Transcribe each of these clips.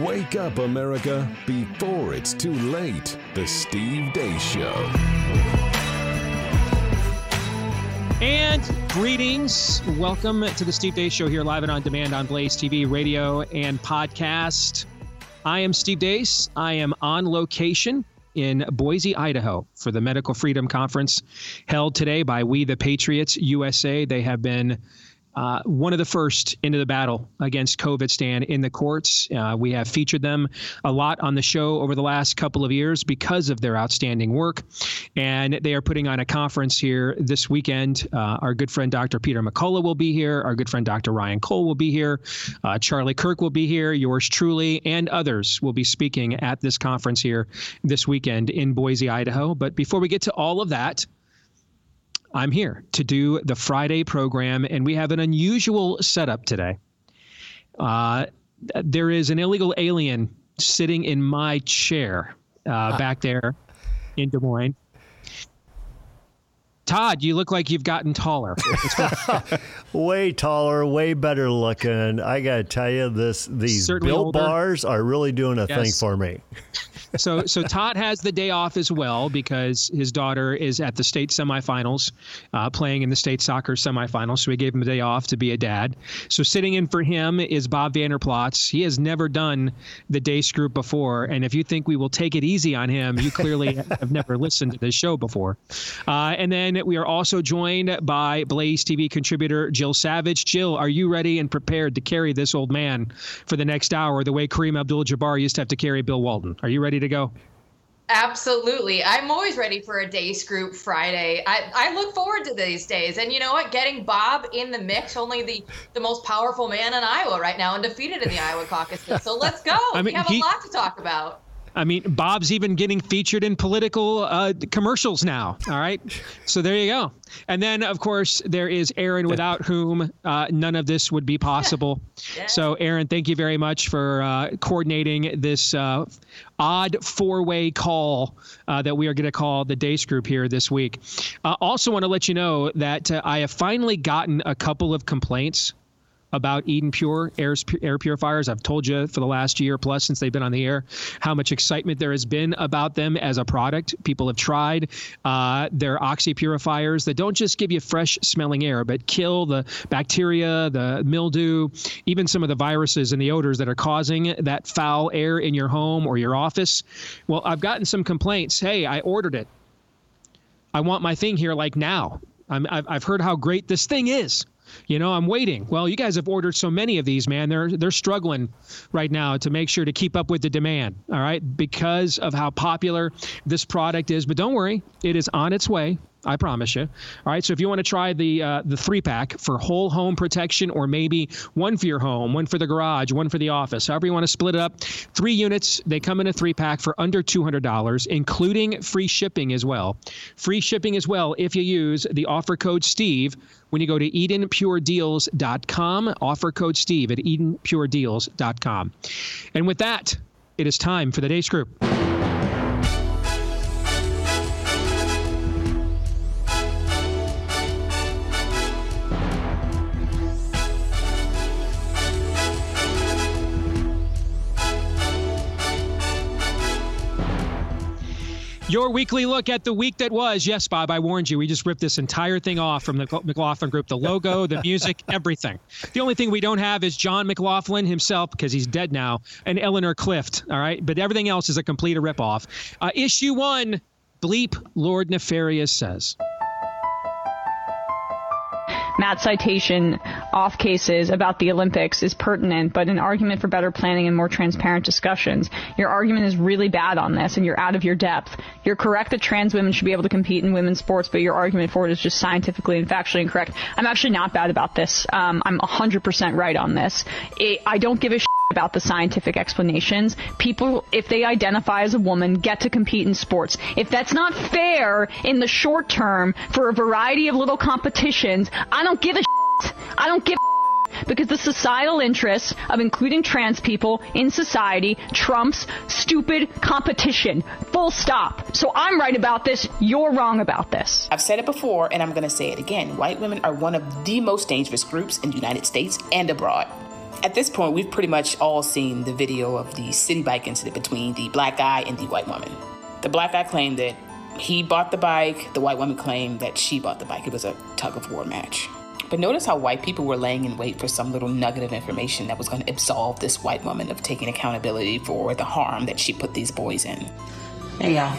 Wake up, America, before it's too late. The Steve Deace Show. And greetings. Welcome to the Steve Deace Show here live and on demand on Blaze TV, radio, and podcast. I am Steve Deace. I am on location in Boise, Idaho for the Medical Freedom Conference held today by We the Patriots USA. They have been one of the first into the battle against COVID stand in the courts. We have featured them a lot on the show over the last couple of years because of their outstanding work. And they are putting on a conference here this weekend. Our good friend, Dr. Peter McCullough, will be here. Our good friend, Dr. Ryan Cole, will be here. Charlie Kirk will be here. Yours truly and others will be speaking at this conference here this weekend in Boise, Idaho. But before we get to all of that, I'm here to do the Friday program, and we have an unusual setup today. There is an illegal alien sitting in my chair back there in Des Moines. Todd, you look like you've gotten taller. Way taller, way better looking. I got to tell you, these Built Bars are really doing a thing for me. So Todd has the day off as well because his daughter is at the state semifinals, playing in the state soccer semifinals. So we gave him a day off to be a dad. So sitting in for him is Bob Vander Plaats. He has never done the Deace Group before. And if you think we will take it easy on him, you clearly have never listened to this show before. And then we are also joined by Blaze TV contributor Jill Savage. Jill, are you ready and prepared to carry this old man for the next hour the way Kareem Abdul-Jabbar used to have to carry Bill Walton? Are you ready to go? Absolutely. I'm always ready for a Deace Group Friday. I look forward to these days. And you know what? Getting Bob in the mix, only the most powerful man in Iowa right now and defeated in the Iowa caucuses. So let's go. We have a lot to talk about. I mean, Bob's even getting featured in political commercials now. All right. So there you go. And then, of course, there is Aaron, without whom none of this would be possible. Yeah. So, Aaron, thank you very much for coordinating this odd four-way call that we are going to call the Deace Group here this week. Also want to let you know that I have finally gotten a couple of complaints about Eden Pure air purifiers. I've told you for the last year plus since they've been on the air how much excitement there has been about them as a product. People have tried their oxy purifiers that don't just give you fresh smelling air, but kill the bacteria, the mildew, even some of the viruses and the odors that are causing that foul air in your home or your office. Well, I've gotten some complaints. Hey, I ordered it. I want my thing here like now. I've heard how great this thing is. You know, I'm waiting. Well, you guys have ordered so many of these, man. They're struggling right now to make sure to keep up with the demand, all right, because of how popular this product is. But don't worry, it is on its way. I promise you. All right. So if you want to try the 3-pack for whole home protection, or maybe one for your home, one for the garage, one for the office, however you want to split it up, 3 units, they come in a 3-pack for under $200, including free shipping as well. Free shipping as well if you use the offer code Steve when you go to EdenPureDeals.com, offer code Steve at EdenPureDeals.com. And with that, it is time for the Deace Group. Your weekly look at the week that was. Yes, Bob, I warned you. We just ripped this entire thing off from the McLaughlin Group, the logo, the music, everything. The only thing we don't have is John McLaughlin himself, because he's dead now, and Eleanor Clift, all right? But everything else is a complete ripoff. Issue 1, bleep, Lord Nefarious says. Matt's citation off cases about the Olympics is pertinent, but an argument for better planning and more transparent discussions. Your argument is really bad on this, and you're out of your depth. You're correct that trans women should be able to compete in women's sports, but your argument for it is just scientifically and factually incorrect. I'm actually not bad about this. I'm 100% right on this. I don't give a shit about the scientific explanations. People, if they identify as a woman, get to compete in sports. If that's not fair in the short term for a variety of little competitions, I don't give a shit. I don't give a shit because the societal interests of including trans people in society trumps stupid competition. Full stop. So I'm right about this. You're wrong about this. I've said it before and I'm going to say it again. White women are one of the most dangerous groups in the United States and abroad. At this point, we've pretty much all seen the video of the city bike incident between the black guy and the white woman. The black guy claimed that he bought the bike. The white woman claimed that she bought the bike. It was a tug-of-war match. But notice how white people were laying in wait for some little nugget of information that was going to absolve this white woman of taking accountability for the harm that she put these boys in. Hey, y'all.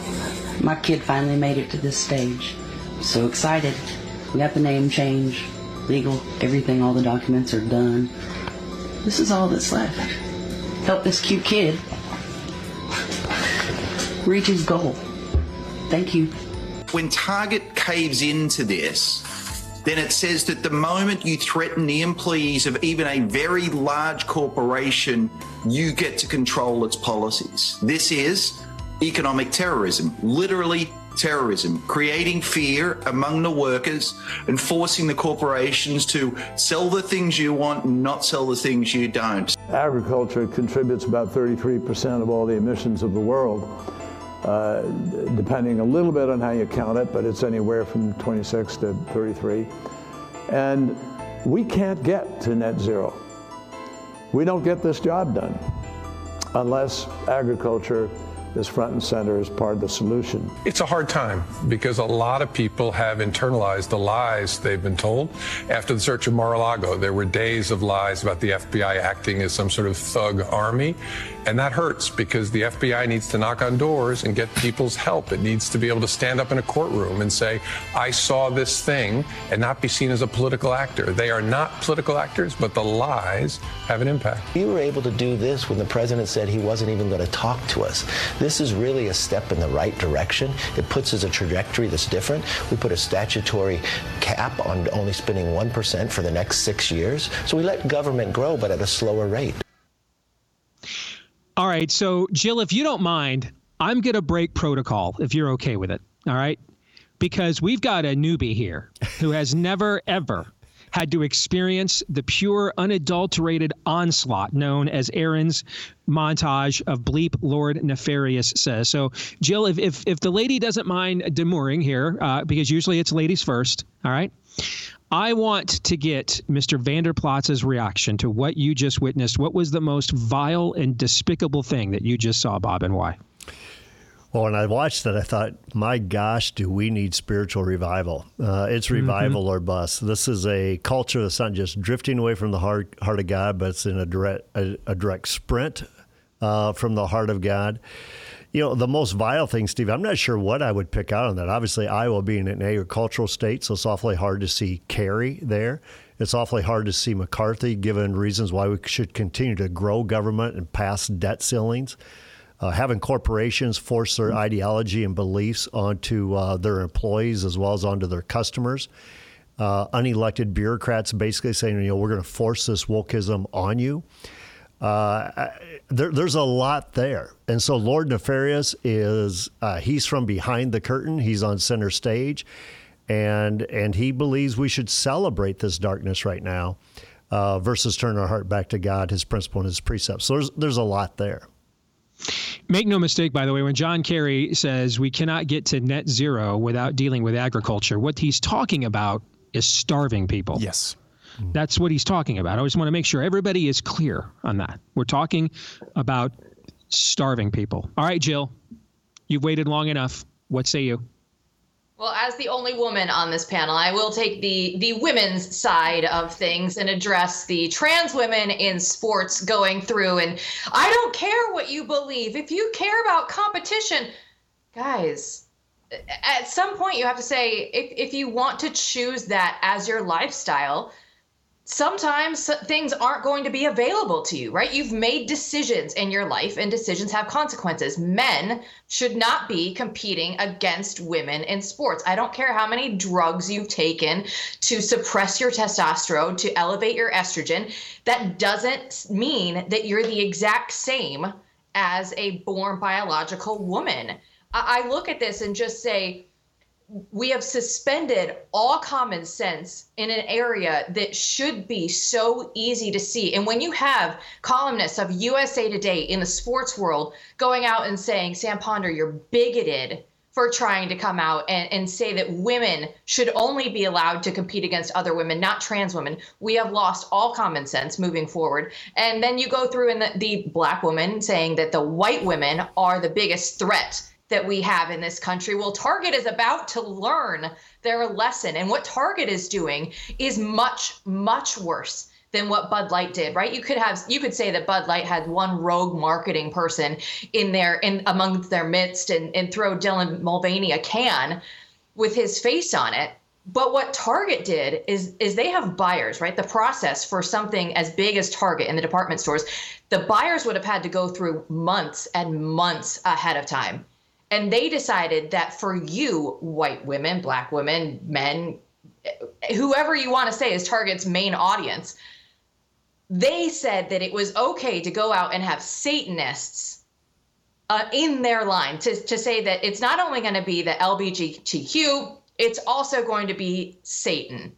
My kid finally made it to this stage. I'm so excited. We got the name change, legal, everything, all the documents are done. This is all that's left. Help this cute kid reach his goal. Thank you. When Target caves into this, then it says that the moment you threaten the employees of even a very large corporation, you get to control its policies. This is economic terrorism, literally terrorism, creating fear among the workers and forcing the corporations to sell the things you want and not sell the things you don't. Agriculture contributes about 33% of all the emissions of the world. Depending a little bit on how you count it, but it's anywhere from 26 to 33. And we can't get to net zero. We don't get this job done unless agriculture is front and center as part of the solution. It's a hard time because a lot of people have internalized the lies they've been told. After the search of Mar-a-Lago, there were days of lies about the FBI acting as some sort of thug army. And that hurts because the FBI needs to knock on doors and get people's help. It needs to be able to stand up in a courtroom and say, I saw this thing, and not be seen as a political actor. They are not political actors, but the lies have an impact. We were able to do this when the president said he wasn't even going to talk to us. This is really a step in the right direction. It puts us a trajectory that's different. We put a statutory cap on only spending 1% for the next 6 years. So we let government grow, but at a slower rate. All right. So, Jill, if you don't mind, I'm going to break protocol if you're okay with it. All right. Because we've got a newbie here who has never, ever had to experience the pure, unadulterated onslaught known as Aaron's montage of bleep Lord Nefarious says. So, Jill, if the lady doesn't mind demurring here, because usually it's ladies first. All right. I want to get Mr. Vander Plaats's reaction to what you just witnessed. What was the most vile and despicable thing that you just saw, Bob, and why? Well, when I watched that, I thought, my gosh, do we need spiritual revival? It's revival or bust. This is a culture that's not just drifting away from the heart of God, but it's in a direct sprint from the heart of God. You know, the most vile thing, Steve, I'm not sure what I would pick out on that. Obviously, Iowa being an agricultural state, so it's awfully hard to see Kerry there. It's awfully hard to see McCarthy, given reasons why we should continue to grow government and pass debt ceilings. Having corporations force their ideology and beliefs onto their employees as well as onto their customers. Unelected bureaucrats basically saying, you know, we're going to force this wokeism on you. There's a lot there. And so Lord Nefarious is, he's from behind the curtain. He's on center stage. And he believes we should celebrate this darkness right now versus turn our heart back to God, his principle, and his precepts. So there's a lot there. Make no mistake, by the way, when John Kerry says we cannot get to net zero without dealing with agriculture, what he's talking about is starving people. Yes. That's what he's talking about. I just want to make sure everybody is clear on that. We're talking about starving people. All right, Jill, you've waited long enough. What say you? Well, as the only woman on this panel, I will take the women's side of things and address the trans women in sports going through. And I don't care what you believe. If you care about competition, guys, at some point you have to say, if you want to choose that as your lifestyle, sometimes things aren't going to be available to you, right? You've made decisions in your life and decisions have consequences. Men should not be competing against women in sports. I don't care how many drugs you've taken to suppress your testosterone, to elevate your estrogen. That doesn't mean that you're the exact same as a born biological woman. I look at this and just say, we have suspended all common sense in an area that should be so easy to see. And when you have columnists of USA Today in the sports world going out and saying, Sam Ponder, you're bigoted for trying to come out and say that women should only be allowed to compete against other women, not trans women. We have lost all common sense moving forward. And then you go through in the black woman saying that the white women are the biggest threat that we have in this country. Well, Target is about to learn their lesson. And what Target is doing is much, much worse than what Bud Light did, right? You could say that Bud Light had one rogue marketing person among their midst and throw Dylan Mulvaney a can with his face on it. But what Target did is they have buyers, right? The process for something as big as Target in the department stores, the buyers would have had to go through months and months ahead of time. And they decided that for you, white women, black women, men, whoever you want to say is Target's main audience, they said that it was okay to go out and have Satanists in their line to say that it's not only going to be the LGBTQ, it's also going to be Satan.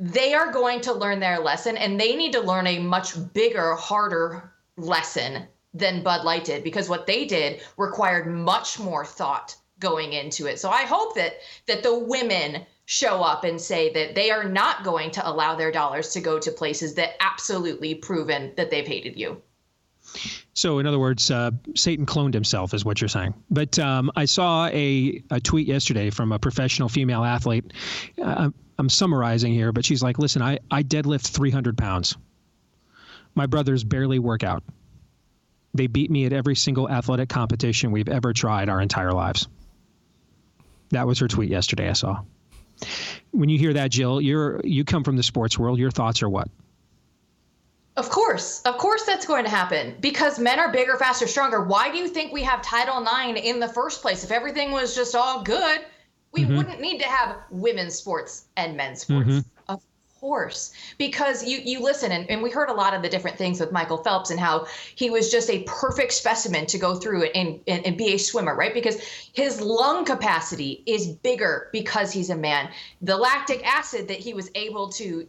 They are going to learn their lesson, and they need to learn a much bigger, harder lesson than Bud Light did, because what they did required much more thought going into it. So I hope that the women show up and say that they are not going to allow their dollars to go to places that absolutely proven that they've hated you. So in other words, Satan cloned himself is what you're saying. But I saw a tweet yesterday from a professional female athlete. I'm summarizing here, but she's like, listen, I deadlift 300 pounds. My brothers barely work out. They beat me at every single athletic competition we've ever tried our entire lives. That was her tweet yesterday I saw. When you hear that, Jill, you come from the sports world. Your thoughts are what? Of course that's going to happen because men are bigger, faster, stronger. Why do you think we have Title IX in the first place? If everything was just all good, we wouldn't need to have women's sports and men's sports. Mm-hmm. Of course, because you listen, and we heard a lot of the different things with Michael Phelps and how he was just a perfect specimen to go through and be a swimmer, right? Because his lung capacity is bigger because he's a man. The lactic acid that he was able to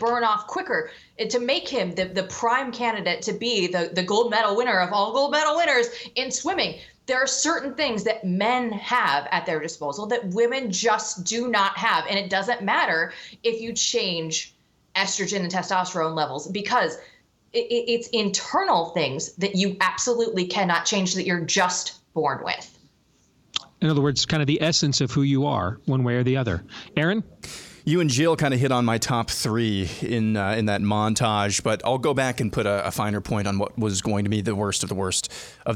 burn off quicker to make him the prime candidate to be the gold medal winner of all gold medal winners in swimming. There are certain things that men have at their disposal that women just do not have. And it doesn't matter if you change estrogen and testosterone levels because it's internal things that you absolutely cannot change that you're just born with. In other words, kind of the essence of who you are one way or the other. Aaron? You and Jill kind of hit on my top three in that montage, but I'll go back and put a finer point on what was going to be the worst of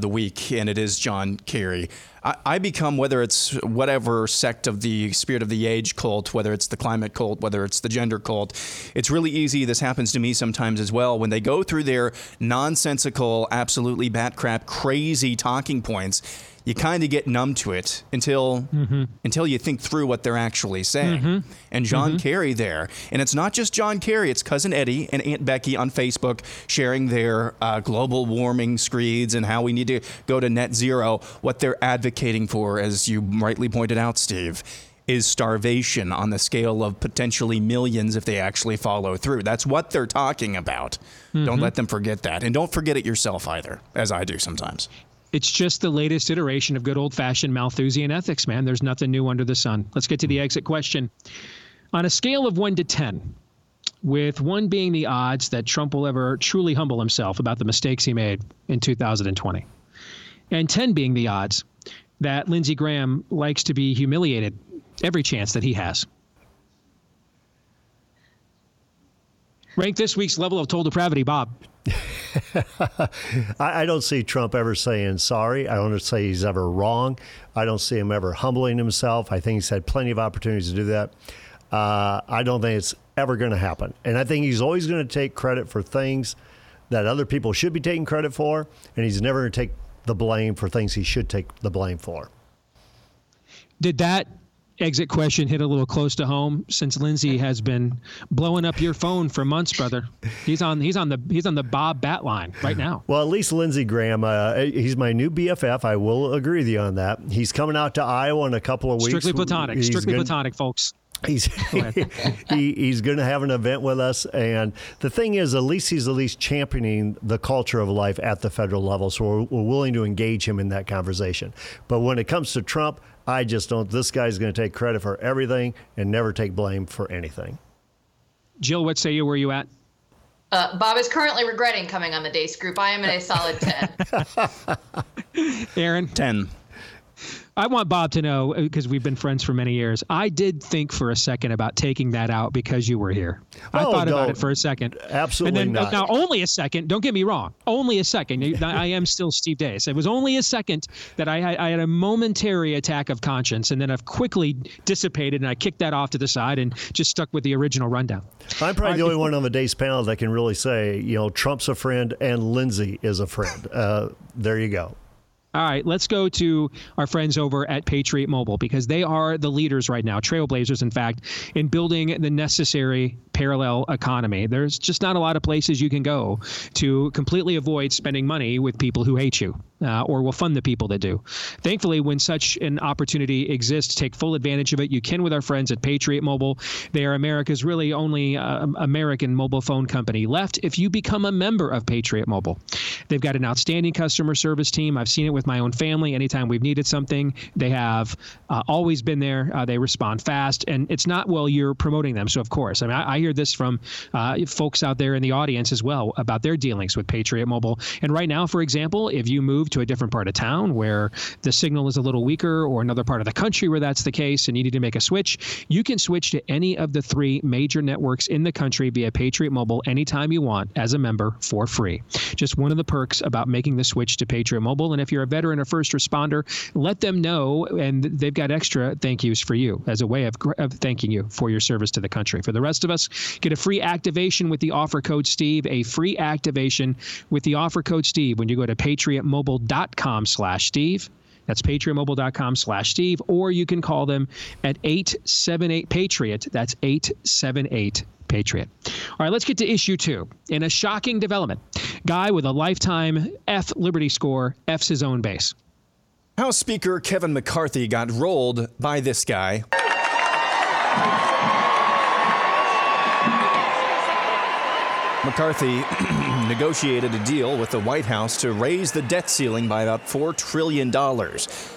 the week, and it is John Kerry. I become, whether it's whatever sect of the spirit of the age cult, whether it's the climate cult, whether it's the gender cult, it's really easy. This happens to me sometimes as well. When they go through their nonsensical, absolutely bat crap, crazy talking points, you kind of get numb to it until you think through what they're actually saying. Mm-hmm. And John Kerry there. And it's not just John Kerry. It's Cousin Eddie and Aunt Becky on Facebook sharing their global warming screeds and how we need to go to net zero. What they're advocating for, as you rightly pointed out, Steve, is starvation on the scale of potentially millions if they actually follow through. That's what they're talking about. Mm-hmm. Don't let them forget that. And don't forget it yourself either, as I do sometimes. It's just the latest iteration of good old-fashioned Malthusian ethics, man. There's nothing new under the sun. Let's get to the exit question. On a scale of 1 to 10, with 1 being the odds that Trump will ever truly humble himself about the mistakes he made in 2020, and 10 being the odds that Lindsey Graham likes to be humiliated every chance that he has. Rank this week's level of total depravity, Bob. I don't see Trump ever saying sorry. I don't say he's ever wrong. I don't see him ever humbling himself. I think he's had plenty of opportunities to do that. I don't think it's ever going to happen. And I think he's always going to take credit for things that other people should be taking credit for. And he's never going to take the blame for things he should take the blame for. Did that exit question hit a little close to home, since Lindsey has been blowing up your phone for months, brother? He's on the Bob Bat line right now. Well, at least Lindsey Graham, he's my new BFF. I will agree with you on that. He's coming out to Iowa in a couple of weeks. Strictly platonic, folks. He's going to have an event with us. And the thing is, at least he's championing the culture of life at the federal level. So we're willing to engage him in that conversation. But when it comes to Trump, I just don't. This guy's going to take credit for everything and never take blame for anything. Jill, what say you? Where are you at? Bob is currently regretting coming on the Deace Group. I am at a solid 10. Aaron? 10. I want Bob to know, because we've been friends for many years, I did think for a second about taking that out because you were here. I thought about it for a second. Absolutely and then, not. Now, only a second. Don't get me wrong. Only a second. I am still Steve Deace. It was only a second that I had a momentary attack of conscience, and then I've quickly dissipated, and I kicked that off to the side and just stuck with the original rundown. I'm probably the only one on the Deace panel that can really say, Trump's a friend and Lindsey is a friend. There you go. All right, let's go to our friends over at Patriot Mobile, because they are the leaders right now, trailblazers, in fact, in building the necessary parallel economy. There's just not a lot of places you can go to completely avoid spending money with people who hate you or will fund the people that do. Thankfully, when such an opportunity exists, take full advantage of it. You can with our friends at Patriot Mobile. They are America's really only American mobile phone company left if you become a member of Patriot Mobile. They've got an outstanding customer service team. I've seen it with my own family. Anytime we've needed something, they have always been there. They respond fast, and it's not, you're promoting them. So of course, I hear this from folks out there in the audience as well about their dealings with Patriot Mobile. And right now, for example, if you move to a different part of town where the signal is a little weaker, or another part of the country where that's the case and you need to make a switch, you can switch to any of the three major networks in the country via Patriot Mobile anytime you want as a member for free. Just one of the perks about making the switch to Patriot Mobile. And if you're a veteran or first responder, let them know, and they've got extra thank yous for you as a way of thanking you for your service to the country. For the rest of us, get a free activation with the offer code Steve, when you go to patriotmobile.com/Steve. That's patriotmobile.com/Steve, or you can call them at 878-PATRIOT. That's 878-PATRIOT. All right, let's get to issue 2. In a shocking development, guy with a lifetime F Liberty score F's his own base. House Speaker Kevin McCarthy got rolled by this guy. McCarthy negotiated a deal with the White House to raise the debt ceiling by about $4 trillion.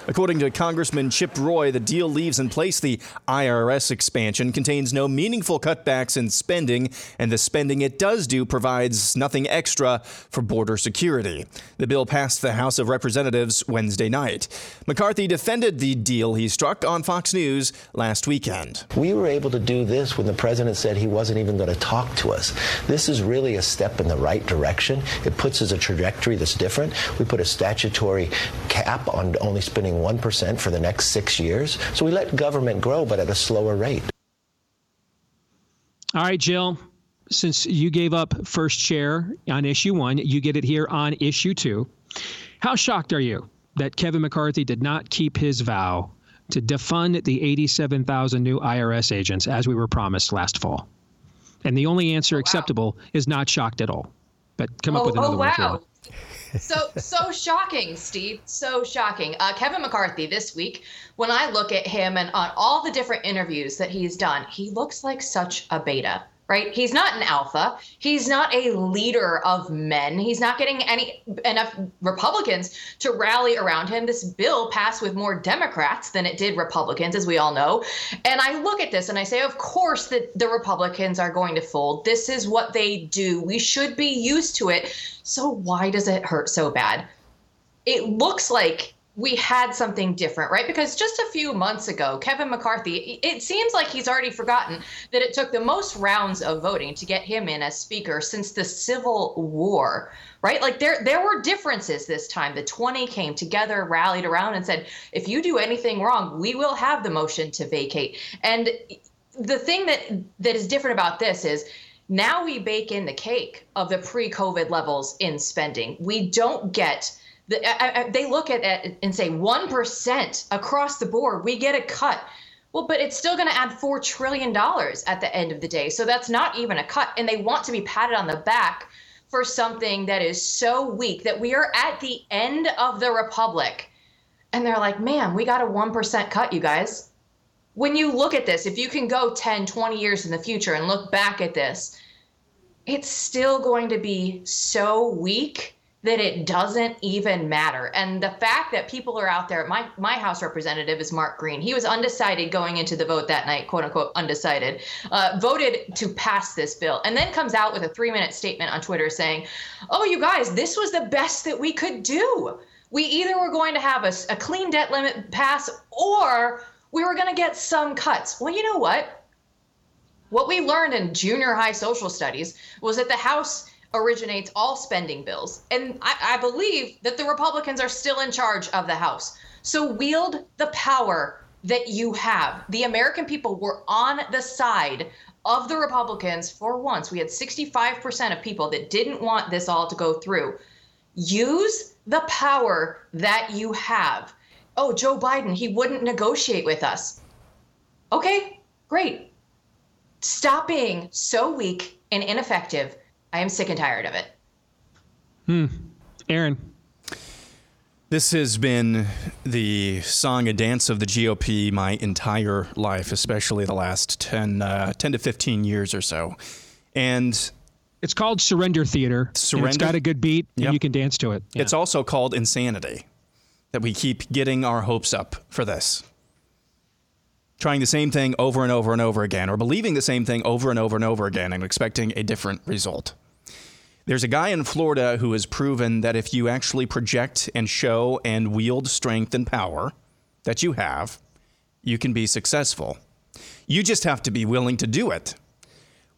According to Congressman Chip Roy, the deal leaves in place the IRS expansion, contains no meaningful cutbacks in spending, and the spending it does do provides nothing extra for border security. The bill passed the House of Representatives Wednesday night. McCarthy defended the deal he struck on Fox News last weekend. We were able to do this when the president said he wasn't even going to talk to us. This is really a step in the right direction. It puts us a trajectory that's different. We put a statutory cap on only spending 1% for the next 6 years. So we let government grow, but at a slower rate. All right, Jill, since you gave up first chair on issue 1, you get it here on issue 2. How shocked are you that Kevin McCarthy did not keep his vow to defund the 87,000 new IRS agents as we were promised last fall? And the only answer acceptable is not shocked at all. But come up with another one. Wow. So shocking, Steve. So shocking. Kevin McCarthy this week, when I look at him and on all the different interviews that he's done, he looks like such a beta, right? He's not an alpha. He's not a leader of men. He's not getting enough Republicans to rally around him. This bill passed with more Democrats than it did Republicans, as we all know. And I look at this and I say, of course, that the Republicans are going to fold. This is what they do. We should be used to it. So why does it hurt so bad? It looks like we had something different, right? Because just a few months ago, Kevin McCarthy, it seems like he's already forgotten that it took the most rounds of voting to get him in as speaker since the Civil War, right? Like there were differences this time. The 20 came together, rallied around and said, if you do anything wrong, we will have the motion to vacate. And the thing that is different about this is, now we bake in the cake of the pre-COVID levels in spending. We don't get they look at it and say 1% across the board, we get a cut. Well, but it's still going to add $4 trillion at the end of the day. So that's not even a cut. And they want to be patted on the back for something that is so weak that we are at the end of the republic. And they're like, man, we got a 1% cut, you guys. when you look at this, if you can go 10, 20 years in the future and look back at this, it's still going to be so weak that it doesn't even matter. And the fact that people are out there, my House representative is Mark Green. He was undecided going into the vote that night, quote unquote, undecided, voted to pass this bill, and then comes out with a 3-minute statement on Twitter saying, oh, you guys, this was the best that we could do. We either were going to have a clean debt limit pass, or we were going to get some cuts. Well, you know what? What we learned in junior high social studies was that the House originates all spending bills. And I believe that the Republicans are still in charge of the House. So wield the power that you have. The American people were on the side of the Republicans for once. We had 65% of people that didn't want this all to go through. Use the power that you have. Oh, Joe Biden, he wouldn't negotiate with us. Okay, great. Stop being so weak and ineffective. I am sick and tired of it. Aaron. This has been the song and dance of the GOP my entire life, especially the last 10 to 15 years or so. And it's called Surrender Theater. It's got a good beat, and you can dance to it. Yeah. It's also called insanity, that we keep getting our hopes up for this. Trying the same thing over and over and over again, or believing the same thing over and over and over again and expecting a different result. There's a guy in Florida who has proven that if you actually project and show and wield strength and power that you have, you can be successful. You just have to be willing to do it.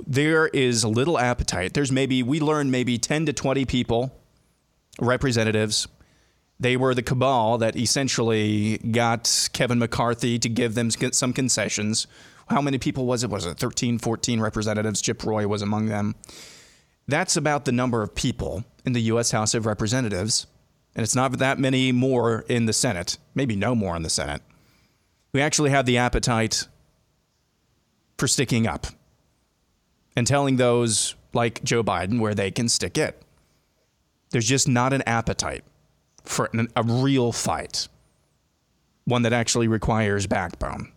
There is little appetite. We learned maybe 10 to 20 people, representatives. They were the cabal that essentially got Kevin McCarthy to give them some concessions. How many people was it? Was it 13, 14 representatives? Chip Roy was among them. That's about the number of people in the U.S. House of Representatives, and it's not that many more in the Senate, maybe no more in the Senate. We actually have the appetite for sticking up and telling those like Joe Biden where they can stick it. There's just not an appetite for a real fight, one that actually requires backbone.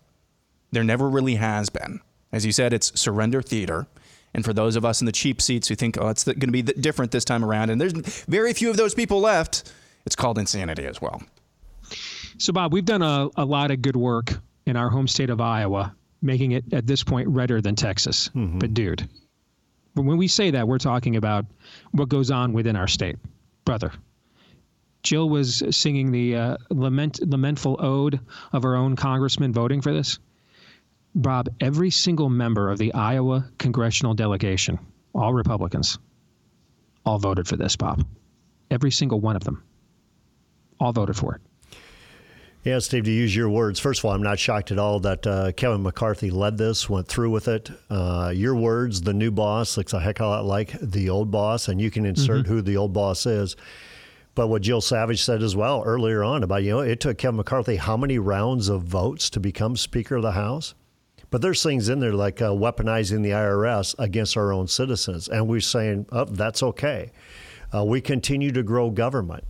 There never really has been. As you said, it's surrender theater. And for those of us in the cheap seats who think, oh, it's going to be different this time around, and there's very few of those people left, it's called insanity as well. So, Bob, we've done a lot of good work in our home state of Iowa, making it at this point redder than Texas. Mm-hmm. But, dude, when we say that, we're talking about what goes on within our state. Brother. Jill was singing the lamentful ode of her own congressman voting for this. Bob, every single member of the Iowa congressional delegation, all Republicans, all voted for this, Bob. Every single one of them. All voted for it. Yeah, Steve, to use your words, first of all, I'm not shocked at all that Kevin McCarthy led this, went through with it. Your words, the new boss looks a heck of a lot like the old boss, and you can insert who the old boss is. But what Jill Savage said as well earlier on about, it took Kevin McCarthy how many rounds of votes to become Speaker of the House? But there's things in there like weaponizing the IRS against our own citizens. And we're saying, oh, that's okay. We continue to grow government.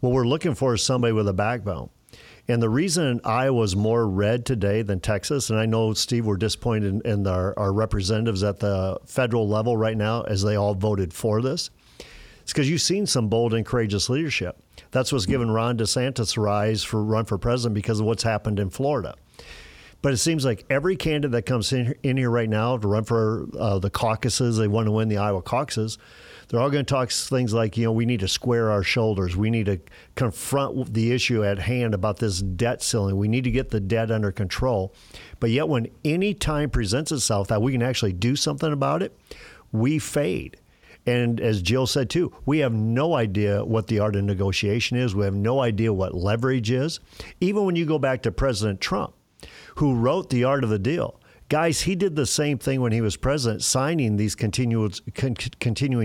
What we're looking for is somebody with a backbone. And the reason Iowa's more red today than Texas, and I know, Steve, we're disappointed in our representatives at the federal level right now as they all voted for this. It's because you've seen some bold and courageous leadership. That's what's given Ron DeSantis rise for run for president because of what's happened in Florida. But it seems like every candidate that comes in here right now to run for the caucuses, they want to win the Iowa caucuses, they're all going to talk things like, we need to square our shoulders. We need to confront the issue at hand about this debt ceiling. We need to get the debt under control. But yet when any time presents itself that we can actually do something about it, we fade. And as Jill said, too, we have no idea what the art of negotiation is. We have no idea what leverage is. Even when you go back to President Trump, who wrote The Art of the Deal. Guys, he did the same thing when he was president, signing these continuing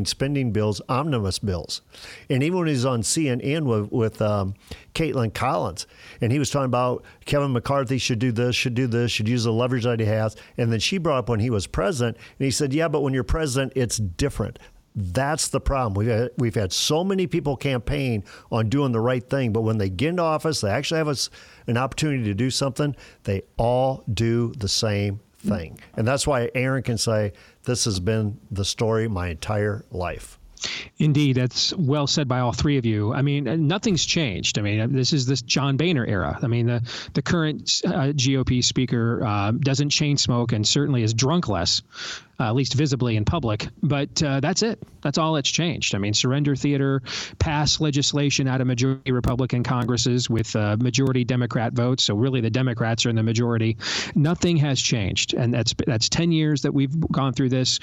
spending bills, omnibus bills. And even when he was on CNN with Caitlin Collins, and he was talking about Kevin McCarthy should do this, should use the leverage that he has. And then she brought up when he was president, and he said, yeah, but when you're president, it's different. That's the problem. We've had so many people campaign on doing the right thing, but when they get into office, they actually have an opportunity to do something, they all do the same thing. And that's why Aaron can say, this has been the story my entire life. Indeed, that's well said by all three of you. I mean, nothing's changed. I mean, this is this John Boehner era. I mean, the current GOP speaker doesn't chain smoke and certainly is drunk less, at least visibly in public. But that's it. That's all that's changed. I mean, surrender theater, pass legislation out of majority Republican Congresses with majority Democrat votes. So really, the Democrats are in the majority. Nothing has changed. And that's 10 years that we've gone through this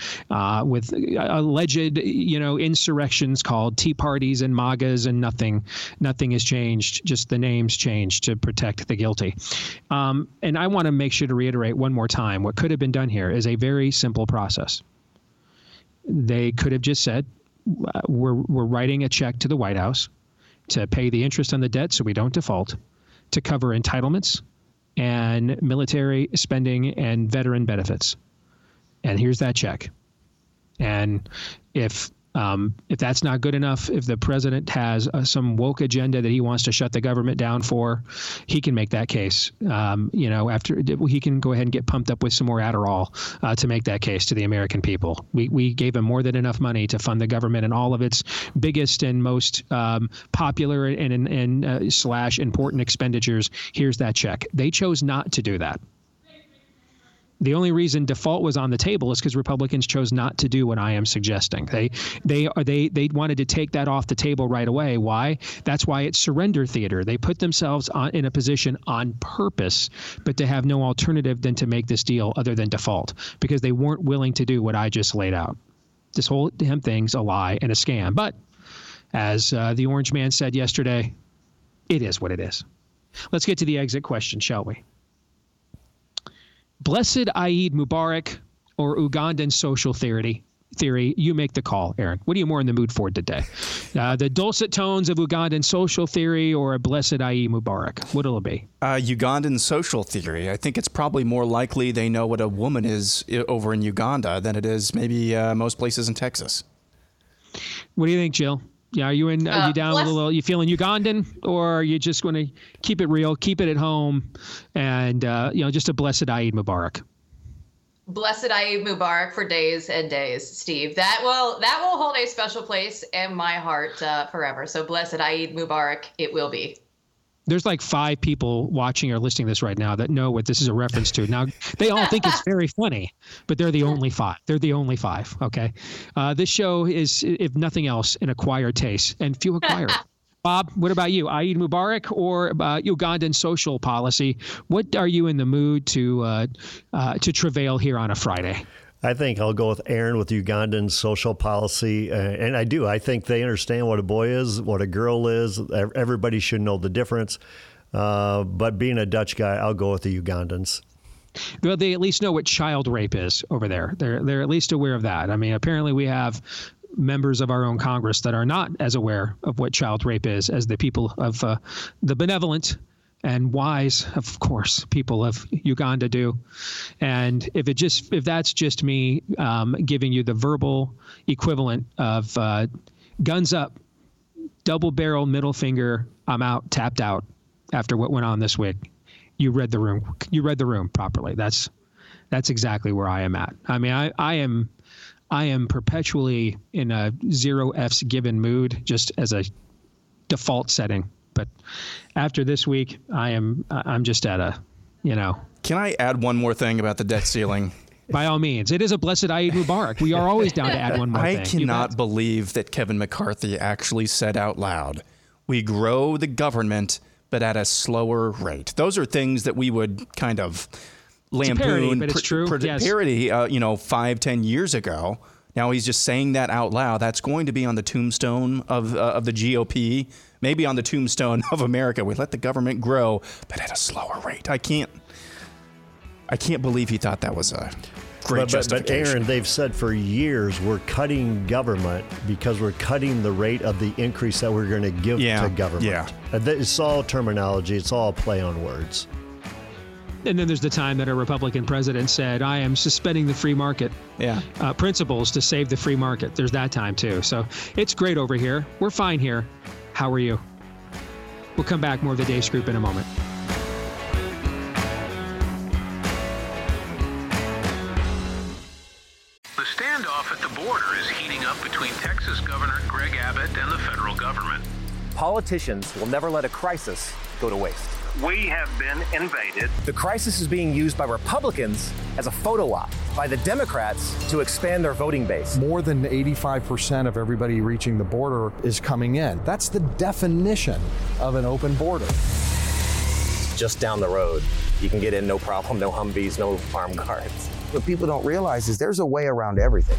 with alleged, insurrections called Tea Parties and MAGAs, and nothing has changed. Just the names changed to protect the guilty. And I want to make sure to reiterate one more time, what could have been done here is a very simple process. They could have just said, we're writing a check to the White House to pay the interest on the debt so we don't default, to cover entitlements and military spending and veteran benefits. And here's that check. And if that's not good enough, if the president has some woke agenda that he wants to shut the government down for, he can make that case. After he can go ahead and get pumped up with some more Adderall to make that case to the American people. We gave him more than enough money to fund the government in all of its biggest and most popular and slash important expenditures. Here's that check. They chose not to do that. The only reason default was on the table is because Republicans chose not to do what I am suggesting. They wanted to take that off the table right away. Why? That's why it's surrender theater. They put themselves in a position on purpose, but to have no alternative than to make this deal other than default, because they weren't willing to do what I just laid out. This whole damn thing's a lie and a scam. But as the orange man said yesterday, it is what it is. Let's get to the exit question, shall we? Blessed Eid Mubarak or Ugandan social theory, you make the call, Aaron. What are you more in the mood for today? The dulcet tones of Ugandan social theory or a blessed Eid Mubarak? What'll it be? Ugandan social theory. I think it's probably more likely they know what a woman is over in Uganda than it is maybe most places in Texas. What do you think, Jill? Yeah, are you down a little? You feeling Ugandan, or are you just going to keep it real, keep it at home, and just a blessed Eid Mubarak? Blessed Eid Mubarak for days and days, Steve. That will hold a special place in my heart forever. So blessed Eid Mubarak, it will be. There's like 5 people watching or listening to this right now that know what this is a reference to. Now, they all think it's very funny, but they're the only 5. They're the only 5, okay? This show is, if nothing else, an acquired taste, and few acquired. Bob, what about you? Eid Mubarak or Ugandan social policy? What are you in the mood to travail here on a Friday? I think I'll go with Aaron with Ugandan social policy. And I do. I think they understand what a boy is, what a girl is. Everybody should know the difference. But being a Dutch guy, I'll go with the Ugandans. Well, they at least know what child rape is over there. They're at least aware of that. I mean, apparently we have members of our own Congress that are not as aware of what child rape is as the people of the benevolent and wise, of course, people of Uganda do. And if that's just me giving you the verbal equivalent of guns up, double barrel, middle finger, I'm out, tapped out after what went on this week. You read the room. You read the room properly. That's exactly where I am at. I mean, I am perpetually in a zero F's given mood, just as a default setting. But after this week, I'm just at a. Can I add one more thing about the debt ceiling? By all means. It is a blessed Eid Mubarak. We are always down to add one more thing. I cannot believe that Kevin McCarthy actually said out loud, we grow the government, but at a slower rate. Those are things that we would kind of lampoon, parody, 5-10 years ago. Now he's just saying that out loud. That's going to be on the tombstone of the GOP, maybe on the tombstone of America. We let the government grow, but at a slower rate. I can't believe he thought that was a great justification. But Aaron, they've said for years we're cutting government because we're cutting the rate of the increase that we're going to give to government. Yeah. It's all terminology. It's all play on words. And then there's the time that a Republican president said, I am suspending the free market principles to save the free market. There's that time, too. So it's great over here. We're fine here. How are you? We'll come back more of the Deace Group in a moment. The standoff at the border is heating up between Texas Governor Greg Abbott and the federal government. Politicians will never let a crisis go to waste. We have been invaded. The crisis is being used by Republicans as a photo op, by the Democrats to expand their voting base. More than 85% of everybody reaching the border is coming in. That's the definition of an open border. Just down the road, you can get in no problem, no Humvees, no armed guards. What people don't realize is there's a way around everything.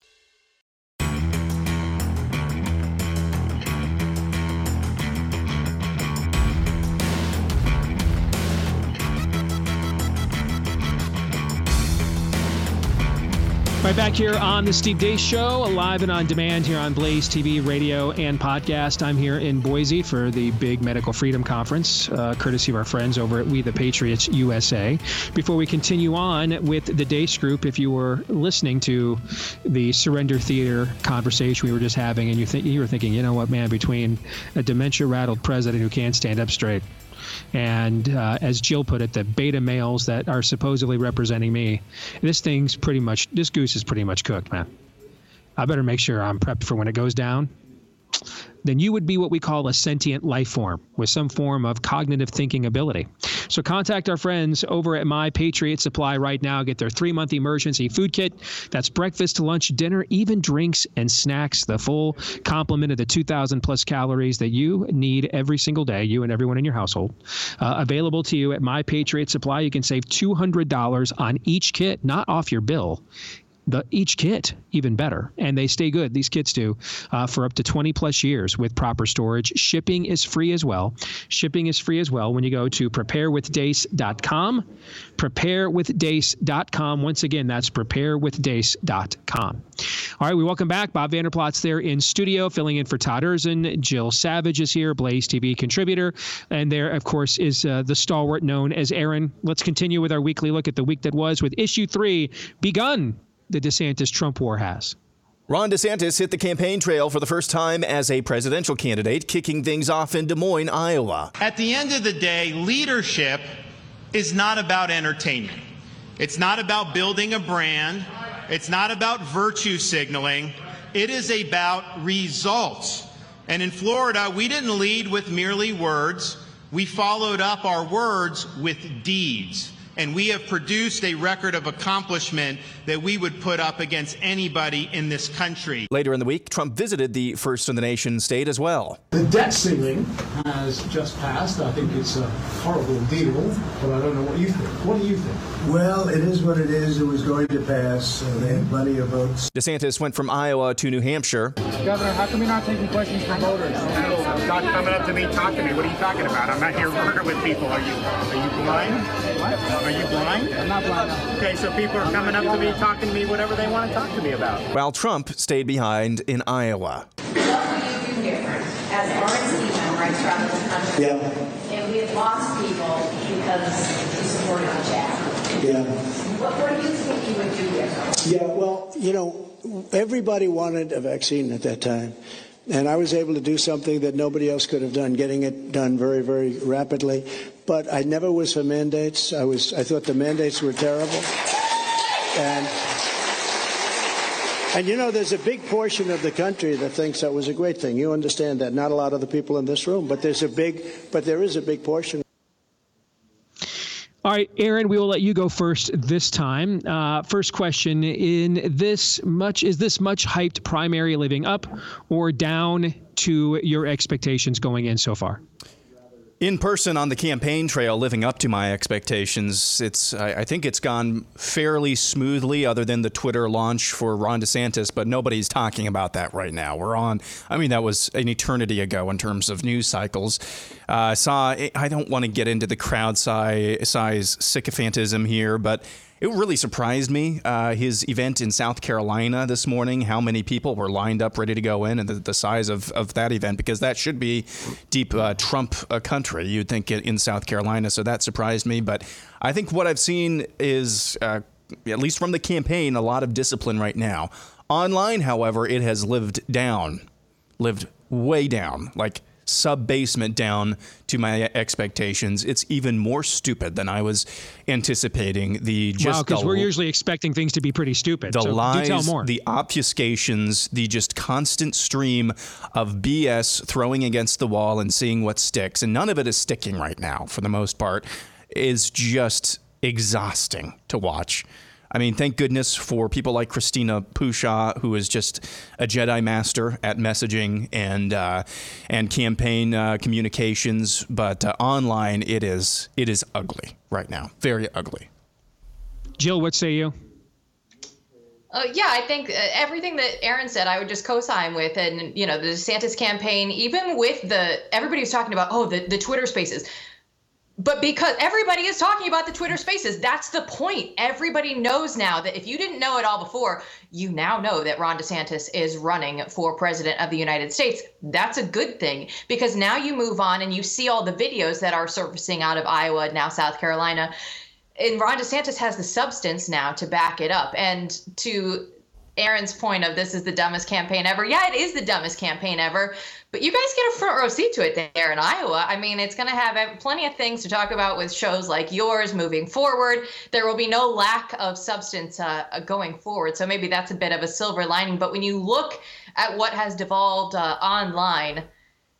Right back here on the Steve Deace Show, live and on demand here on Blaze TV, radio, and podcast. I'm here in Boise for the big Medical Freedom Conference, courtesy of our friends over at We the Patriots USA. Before we continue on with the Deace Group, if you were listening to the Surrender Theater conversation we were just having, and you were thinking, you know what, man, between a dementia-rattled president who can't stand up straight, and as Jill put it, the beta males that are supposedly representing me, this goose is pretty much cooked, man. I better make sure I'm prepped for when it goes down. Then you would be what we call a sentient life form with some form of cognitive thinking ability. So contact our friends over at My Patriot Supply right now. Get their 3-month emergency food kit. That's breakfast, lunch, dinner, even drinks and snacks. The full complement of the 2,000 plus calories that you need every single day, you and everyone in your household. Available to you at My Patriot Supply. You can save $200 on each kit, not off your bill. Each kit, even better. And they stay good, these kits do, for up to 20 plus years with proper storage. Shipping is free as well. When you go to preparewithdeace.com, preparewithdeace.com. Once again, that's preparewithdeace.com. All right, we welcome back Bob Vander Plaats there in studio, filling in for Todd Erzen. Jill Savage is here, Blaze TV contributor. And there, of course, is the stalwart known as Aaron. Let's continue with our weekly look at the week that was with issue 3 begun. The DeSantis-Trump war has. Ron DeSantis hit the campaign trail for the first time as a presidential candidate, kicking things off in Des Moines, Iowa. At the end of the day, leadership is not about entertainment. It's not about building a brand. It's not about virtue signaling. It is about results. And in Florida, we didn't lead with merely words. We followed up our words with deeds. And we have produced a record of accomplishment that we would put up against anybody in this country. Later in the week, Trump visited the first-in-the-nation state as well. The debt ceiling has just passed. I think it's a horrible deal, but I don't know what you think. What do you think? Well, it is what it is. It was going to pass. They had plenty of votes. DeSantis went from Iowa to New Hampshire. Governor, how come you're not taking questions from voters? No, not coming up to me, talk to me. What are you talking about? I'm not here murdering with people. Are you blind? What? Are you blind? I'm not blind. Okay, so people are coming up to me, talking to me, whatever they want to talk to me about. While Trump stayed behind in Iowa. What do you do different? As RNC members around this country, and we have lost people because you supported the jab. Yeah. What do you think you would do different? Yeah, well, you know, everybody wanted a vaccine at that time. And I was able to do something that nobody else could have done, getting it done very, very rapidly. But I never was for mandates. I thought the mandates were terrible. And you know, there's a big portion of the country that thinks that was a great thing. You understand that. Not a lot of the people in this room, but there is a big portion. All right, Aaron, we will let you go first this time. First question, is this much hyped primary living up or down to your expectations going in so far? in person on the campaign trail, living up to my expectations. I think it's gone fairly smoothly, other than the Twitter launch for Ron DeSantis, but nobody's talking about that right now. That was an eternity ago in terms of news cycles. I don't want to get into the crowd size sycophantism here, but it really surprised me, his event in South Carolina this morning, how many people were lined up ready to go in, and the size of that event, because that should be deep Trump country, you'd think, in South Carolina. So that surprised me. But I think what I've seen is, at least from the campaign, a lot of discipline right now. Online, however, it has lived way down, like sub-basement down to my expectations. It's even more stupid than I was anticipating. Because we're usually expecting things to be pretty stupid. The lies, do tell more. The obfuscations, the just constant stream of BS throwing against the wall and seeing what sticks, and none of it is sticking right now for the most part, is just exhausting to watch. I mean, thank goodness for people like Christina Pusha, who is just a Jedi master at messaging and campaign communications. But online, it is ugly right now. Very ugly. Jill, what say you? Yeah, I think everything that Aaron said, I would just co-sign with. And, you know, the DeSantis campaign, even with everybody was talking about, the Twitter spaces. But because everybody is talking about the Twitter spaces, that's the point. Everybody knows now that if you didn't know it all before, you now know that Ron DeSantis is running for president of the United States. That's a good thing, because now you move on and you see all the videos that are surfacing out of Iowa and now South Carolina. And Ron DeSantis has the substance now to back it up. And to Aaron's point of this is the dumbest campaign ever. Yeah, it is the dumbest campaign ever, but you guys get a front row seat to it there in Iowa. I mean, it's going to have plenty of things to talk about with shows like yours moving forward. There will be no lack of substance going forward. So maybe that's a bit of a silver lining. But when you look at what has devolved online,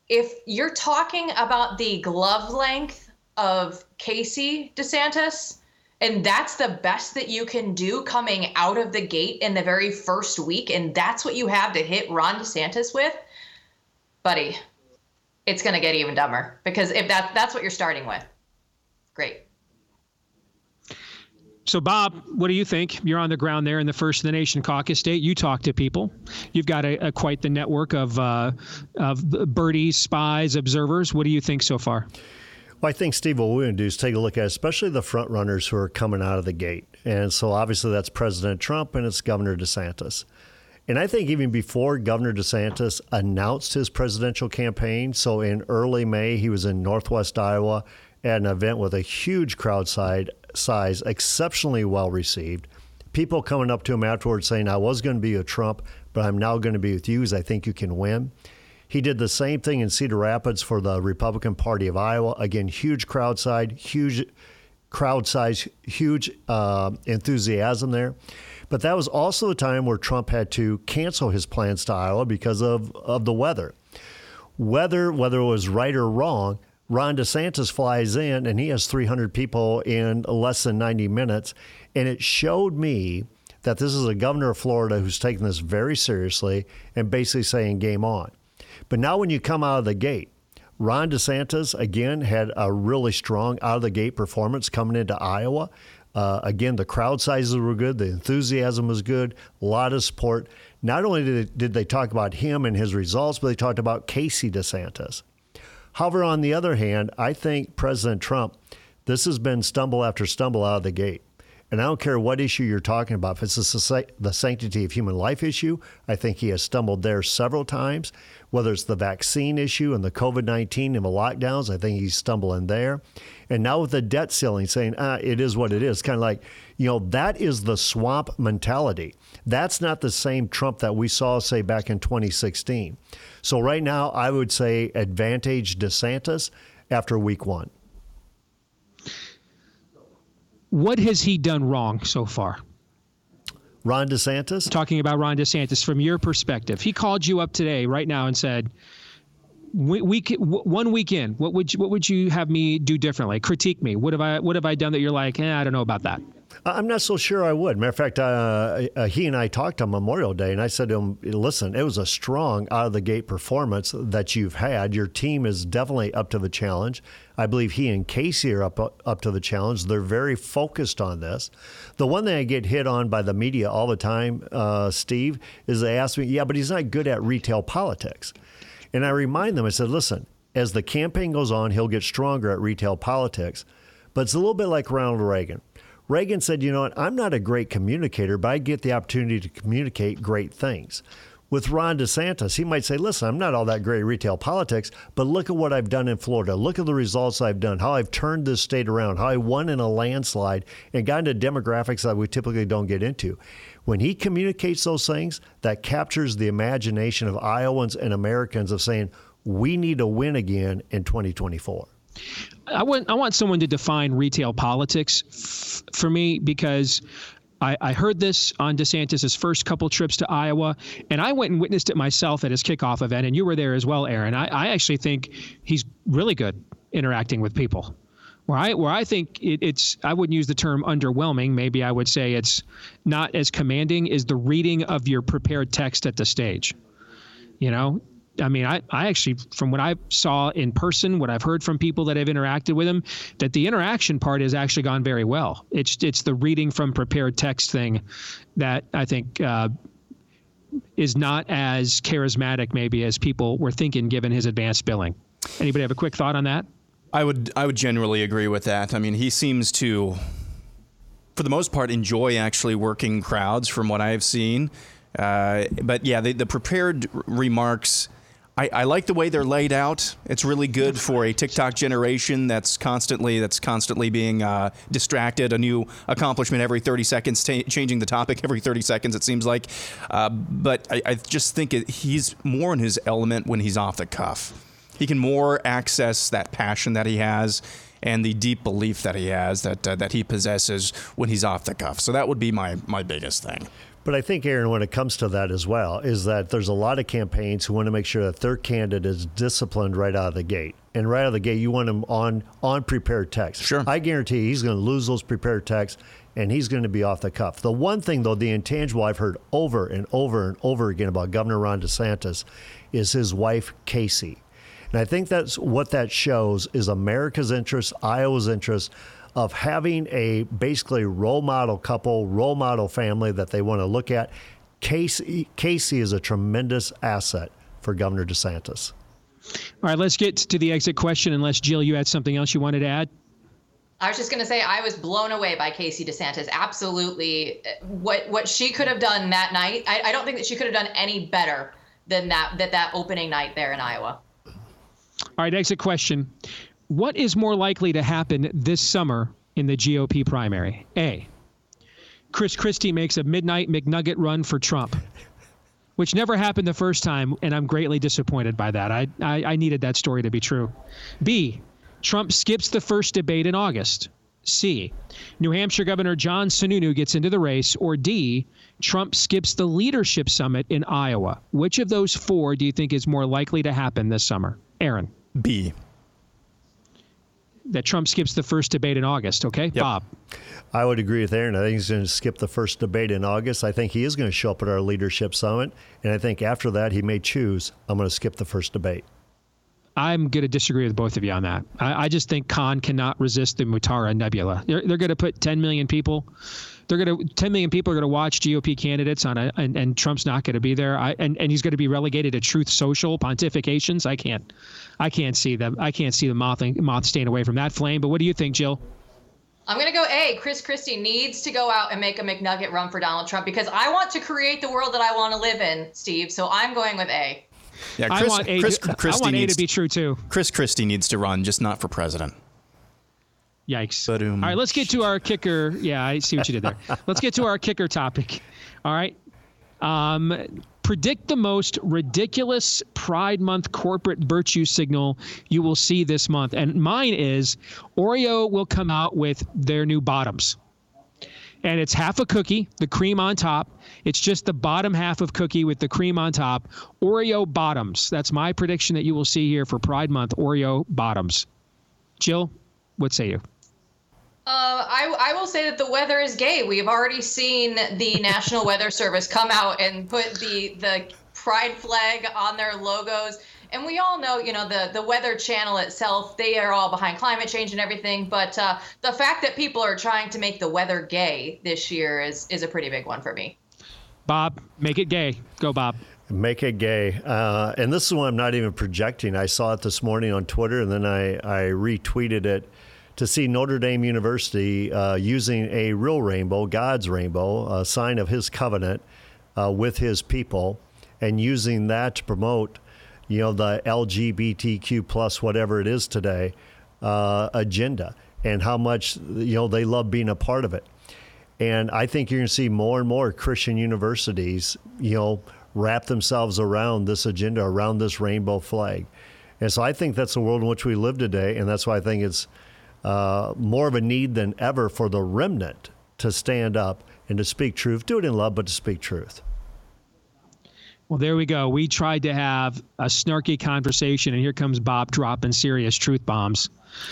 if you're talking about the glove length of Casey DeSantis, and that's the best that you can do coming out of the gate in the very first week, and that's what you have to hit Ron DeSantis with, buddy, it's going to get even dumber, because if that's what you're starting with, great. So, Bob, what do you think? You're on the ground there in the First in the Nation caucus state. You talk to people. You've got a quite the network of birdies, spies, observers. What do you think so far? Well, I think, Steve, what we're going to do is take a look at especially the front runners who are coming out of the gate. And so obviously that's President Trump and it's Governor DeSantis. And I think even before Governor DeSantis announced his presidential campaign, so in early May, he was in Northwest Iowa at an event with a huge crowd size, exceptionally well received. People coming up to him afterwards saying, I was going to be with Trump, but I'm now going to be with you because I think you can win. He did the same thing in Cedar Rapids for the Republican Party of Iowa. Again, huge crowd size, huge enthusiasm there. But that was also a time where Trump had to cancel his plans to Iowa because of the weather. Whether it was right or wrong, Ron DeSantis flies in and he has 300 people in less than 90 minutes. And it showed me that this is a governor of Florida who's taking this very seriously and basically saying game on. But now when you come out of the gate, Ron DeSantis, again, had a really strong out-of-the-gate performance coming into Iowa. Again, the crowd sizes were good. The enthusiasm was good. A lot of support. Not only did they talk about him and his results, but they talked about Casey DeSantis. However, on the other hand, I think President Trump, this has been stumble after stumble out of the gate. And I don't care what issue you're talking about. If it's the sanctity of human life issue, I think he has stumbled there several times. Whether it's the vaccine issue and the COVID-19 and the lockdowns, I think he's stumbling there. And now with the debt ceiling, saying, it is what it is. Kind of like, that is the swamp mentality. That's not the same Trump that we saw, say, back in 2016. So right now, I would say advantage DeSantis after week one. What has he done wrong so far? Ron DeSantis? Talking about Ron DeSantis from your perspective. He called you up today right now and said, one week in, what would you have me do differently? Critique me. What have I done that you're like, I don't know about that? I'm not so sure I would. Matter of fact, he and I talked on Memorial Day, and I said to him, listen, it was a strong out-of-the-gate performance that you've had. Your team is definitely up to the challenge. I believe he and Casey are up to the challenge. They're very focused on this. The one thing I get hit on by the media all the time, Steve, is they ask me, yeah, but he's not good at retail politics. And I remind them, I said, listen, as the campaign goes on, he'll get stronger at retail politics. But it's a little bit like Ronald Reagan. Reagan said, you know what, I'm not a great communicator, but I get the opportunity to communicate great things. With Ron DeSantis, he might say, listen, I'm not all that great at retail politics, but look at what I've done in Florida. Look at the results I've done, how I've turned this state around, how I won in a landslide and got into demographics that we typically don't get into. When he communicates those things, that captures the imagination of Iowans and Americans of saying, we need to win again in 2024. I want someone to define retail politics for me, because I heard this on DeSantis' first couple trips to Iowa, and I went and witnessed it myself at his kickoff event, and you were there as well, Aaron. I actually think he's really good interacting with people. Where I think it's, I wouldn't use the term underwhelming. Maybe I would say it's not as commanding is the reading of your prepared text at the stage, you know? I mean, I actually, from what I saw in person, what I've heard from people that have interacted with him, that the interaction part has actually gone very well. It's the reading from prepared text thing that I think is not as charismatic maybe as people were thinking, given his advanced billing. Anybody have a quick thought on that? I would generally agree with that. I mean, he seems to, for the most part, enjoy actually working crowds from what I've seen. But yeah, the prepared remarks... I like the way they're laid out. It's really good for a TikTok generation that's constantly being distracted. A new accomplishment every 30 seconds, changing the topic every 30 seconds, it seems like. But I just think he's more in his element when he's off the cuff. He can more access that passion that he has and the deep belief that he has, that he possesses when he's off the cuff. So that would be my biggest thing. But I think, Aaron, when it comes to that as well, is that there's a lot of campaigns who want to make sure that their candidate is disciplined right out of the gate. And right out of the gate, you want him on prepared text. Sure. I guarantee he's going to lose those prepared texts, and he's going to be off the cuff. The one thing, though, the intangible I've heard over and over and over again about Governor Ron DeSantis is his wife, Casey. And I think that's what that shows is America's interest, Iowa's interest, of having a basically role model couple, role model family that they want to look at. Casey is a tremendous asset for Governor DeSantis. All right, let's get to the exit question, unless, Jill, you had something else you wanted to add? I was just going to say I was blown away by Casey DeSantis. Absolutely. What she could have done that night, I don't think that she could have done any better than that opening night there in Iowa. All right, exit question. What is more likely to happen this summer in the GOP primary? A, Chris Christie makes a midnight McNugget run for Trump, which never happened the first time, and I'm greatly disappointed by that. I needed that story to be true. B, Trump skips the first debate in August. C, New Hampshire Governor John Sununu gets into the race. Or D, Trump skips the leadership summit in Iowa. Which of those four do you think is more likely to happen this summer? Aaron. B. That Trump skips the first debate in August, okay? Yep. Bob? I would agree with Aaron. I think he's going to skip the first debate in August. I think he is going to show up at our leadership summit. And I think after that, he may choose, I'm going to skip the first debate. I'm going to disagree with both of you on that. I just think Khan cannot resist the Mutara Nebula. They're going to put 10 million people. 10 million people are going to watch GOP candidates and Trump's not going to be there. And he's going to be relegated to Truth Social pontifications. I can't see them. I can't see the moth staying away from that flame. But what do you think, Jill? I'm going to go A. Chris Christie needs to go out and make a McNugget run for Donald Trump, because I want to create the world that I want to live in, Steve. So I'm going with A. Yeah, I want A to be true, too. Chris Christie needs to run, just not for president. Yikes. Ba-doom. All right, let's get to our kicker. Yeah, I see what you did there. Let's get to our kicker topic. All right. Predict the most ridiculous Pride Month corporate virtue signal you will see this month. And mine is Oreo will come out with their new bottoms. And it's half a cookie, the cream on top. It's just the bottom half of cookie with the cream on top. Oreo bottoms. That's my prediction that you will see here for Pride Month, Oreo bottoms. Jill, what say you? I will say that the weather is gay. We've already seen the National Weather Service come out and put the pride flag on their logos. And we all know, you know, the Weather Channel itself, they are all behind climate change and everything. But the fact that people are trying to make the weather gay this year is a pretty big one for me. Bob, make it gay. Go, Bob. Make it gay. And this is one I'm not even projecting. I saw it this morning on Twitter, and then I retweeted it to see Notre Dame University using a real rainbow, God's rainbow, a sign of his covenant with his people, and using that to promote the LGBTQ plus whatever it is today agenda, and how much they love being a part of it. And I think you're going to see more and more Christian universities wrap themselves around this agenda, around this rainbow flag. And so I think that's the world in which we live today, and that's why I think it's more of a need than ever for the remnant to stand up and to speak truth. Do it in love, but to speak truth. Well, there we go. We tried to have a snarky conversation, and here comes Bob dropping serious truth bombs.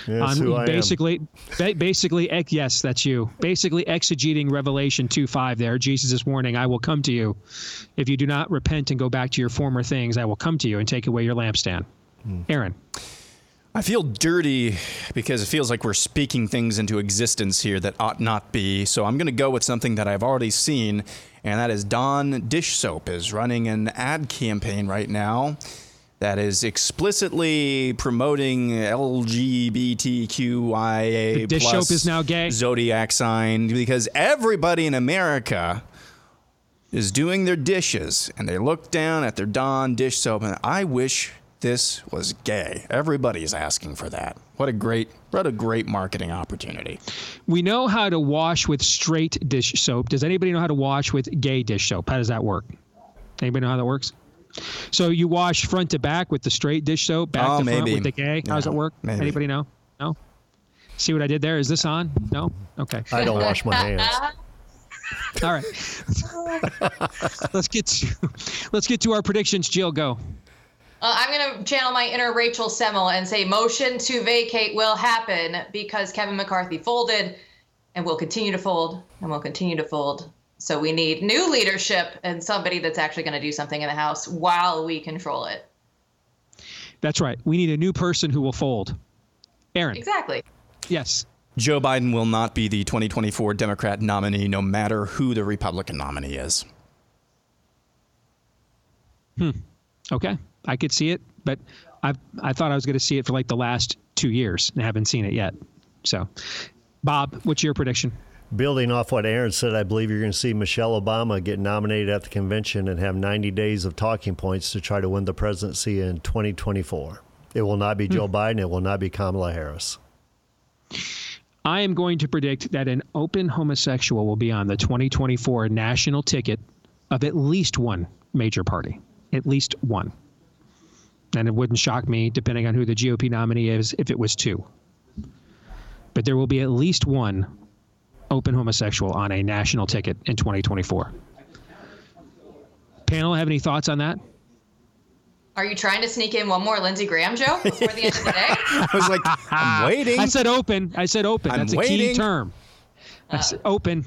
Yes, who I am. Basically, yes, that's you. Basically exegeting Revelation 2:5 there. Jesus is warning, I will come to you. If you do not repent and go back to your former things, I will come to you and take away your lampstand. Aaron. I feel dirty because it feels like we're speaking things into existence here that ought not be. So I'm going to go with something that I've already seen, and that is Dawn Dish Soap is running an ad campaign right now that is explicitly promoting LGBTQIA+. The dish soap is now gay. Zodiac sign, because everybody in America is doing their dishes, and they look down at their Dawn Dish Soap, and I wish this was gay. Everybody's asking for that. What a great marketing opportunity. We know how to wash with straight dish soap. Does anybody know how to wash with gay dish soap? How does that work? Anybody know how that works? So you wash front to back with the straight dish soap, back to front with the gay. How does it work? Maybe. Anybody know? No? See what I did there? Is this on? No? Okay. I don't wash my hands. All right. Let's get to our predictions. Jill, go. I'm going to channel my inner Rachel Semel and say motion to vacate will happen because Kevin McCarthy folded and will continue to fold and will continue to fold. So we need new leadership and somebody that's actually going to do something in the House while we control it. That's right. We need a new person who will fold. Aaron. Exactly. Yes. Joe Biden will not be the 2024 Democrat nominee, no matter who the Republican nominee is. Okay. I could see it, but I thought I was going to see it for like the last 2 years and haven't seen it yet. So, Bob, what's your prediction? Building off what Aaron said, I believe you're going to see Michelle Obama get nominated at the convention and have 90 days of talking points to try to win the presidency in 2024. It will not be Joe Biden. It will not be Kamala Harris. I am going to predict that an open homosexual will be on the 2024 national ticket of at least one major party, at least one. And it wouldn't shock me, depending on who the GOP nominee is, if it was two. But there will be at least one open homosexual on a national ticket in 2024. Panel, have any thoughts on that? Are you trying to sneak in one more Lindsey Graham joke before the end of the day? I was like, I'm waiting. I said open. That's a key term. I said open.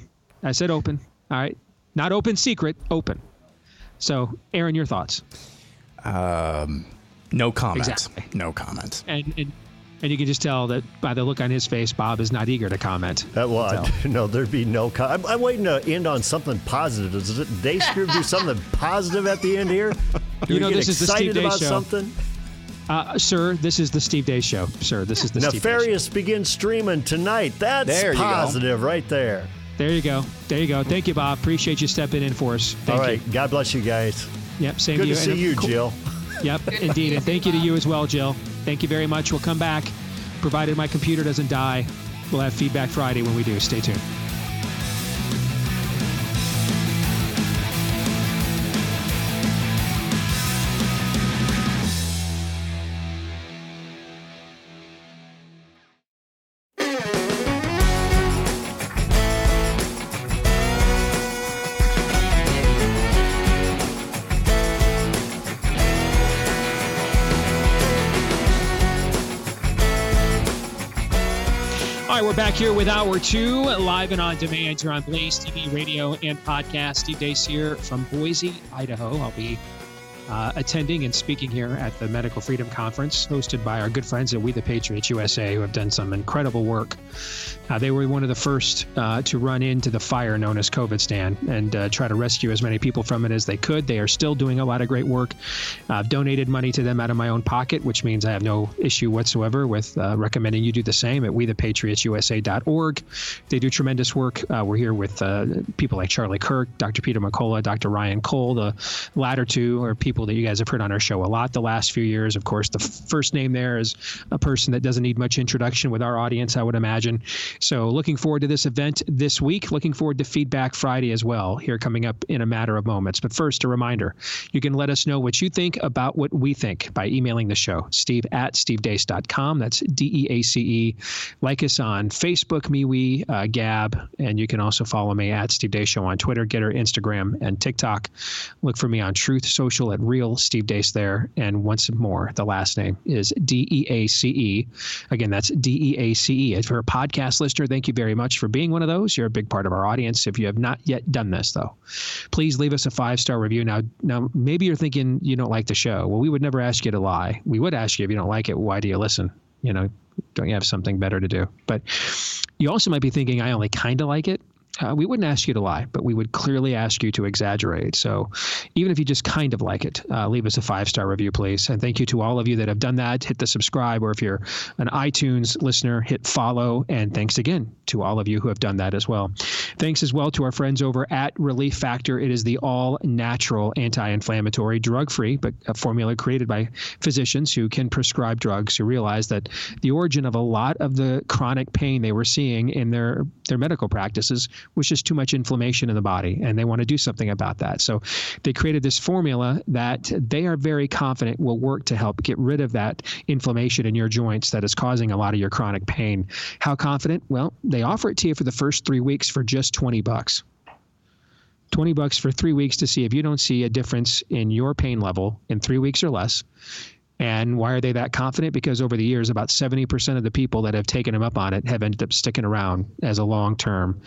All right. Not open secret, open. So, Aaron, your thoughts? No comment. Exactly. No comment. And you can just tell that by the look on his face, Bob is not eager to comment. No, there'd be no comment. I'm waiting to end on something positive. Does Deace Group do something positive at the end here? Do you know, this is the Steve Deace show. Something? Sir, this is the Steve Deace show. Sir, this is the Steve Deace show. Nefarious begins streaming tonight. That's positive right there. There you go. Thank you, Bob. Appreciate you stepping in for us. All right. God bless you guys. Yep, same to you. Good to see you, Jill. Yep, indeed. And thank you to you as well, Jill. Thank you very much. We'll come back. Provided my computer doesn't die, we'll have Feedback Friday when we do. Stay tuned. All right, we're back here with Hour 2, live and on demand here on Blaze TV, radio, and podcast. Steve Deace here from Boise, Idaho. I'll be attending and speaking here at the Medical Freedom Conference hosted by our good friends at We the Patriots USA, who have done some incredible work. They were one of the first to run into the fire known as COVID Stan and try to rescue as many people from it as they could. They are still doing a lot of great work. I've donated money to them out of my own pocket, which means I have no issue whatsoever with recommending you do the same at WeThePatriotsUSA.org. They do tremendous work. We're here with people like Charlie Kirk, Dr. Peter McCullough, Dr. Ryan Cole. The latter two are people that you guys have heard on our show a lot the last few years. Of course, the first name there is a person that doesn't need much introduction with our audience, I would imagine. So looking forward to this event this week, looking forward to Feedback Friday as well, here coming up in a matter of moments. But first, a reminder, you can let us know what you think about what we think by emailing the show, steve@stevedeace.com. That's DEACE. Like us on Facebook, MeWe, Gab, and you can also follow me at Steve Deace Show on Twitter, Getter, Instagram, and TikTok. Look for me on Truth Social at Real Steve Deace there. And once more, the last name is DEACE. Again, that's DEACE. If you're a podcast listener, thank you very much for being one of those. You're a big part of our audience. If you have not yet done this, though, please leave us a 5-star review. Now, maybe you're thinking you don't like the show. Well, we would never ask you to lie. We would ask you if you don't like it, why do you listen? You know, don't you have something better to do? But you also might be thinking, I only kind of like it. We wouldn't ask you to lie, but we would clearly ask you to exaggerate. So even if you just kind of like it, leave us a 5-star review, please. And thank you to all of you that have done that. Hit the subscribe, or if you're an iTunes listener, hit follow. And thanks again to all of you who have done that as well. Thanks as well to our friends over at Relief Factor. It is the all-natural anti-inflammatory, drug-free, but a formula created by physicians who can prescribe drugs, who realize that the origin of a lot of the chronic pain they were seeing in their medical practices was just too much inflammation in the body, and they want to do something about that. So they created this formula that they are very confident will work to help get rid of that inflammation in your joints that is causing a lot of your chronic pain. How confident? Well, they offer it to you for the first 3 weeks for just $20. $20 for 3 weeks to see if you don't see a difference in your pain level in 3 weeks or less. And why are they that confident? Because over the years, about 70% of the people that have taken them up on it have ended up sticking around as a long-term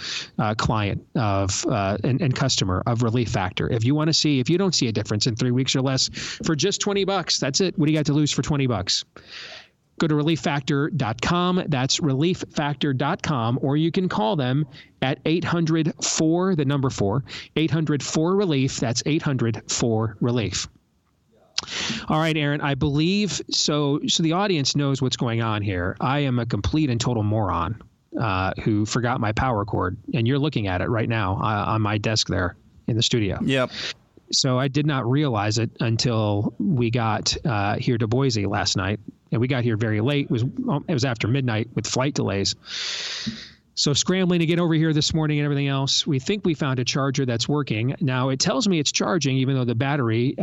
client of and customer of Relief Factor. If you want to see, if you don't see a difference in 3 weeks or less for just $20, that's it. What do you got to lose for $20? Go to relieffactor.com. That's relieffactor.com, or you can call them at 800-4, the number 4, 800-4-RELIEF. That's 800-4-RELIEF. All right, Aaron, I believe so the audience knows what's going on here. I am a complete and total moron who forgot my power cord, and you're looking at it right now on my desk there in the studio. Yep. So I did not realize it until we got here to Boise last night, and we got here very late. It was after midnight with flight delays. So scrambling to get over here this morning and everything else, we think we found a charger that's working. Now, it tells me it's charging, even though the battery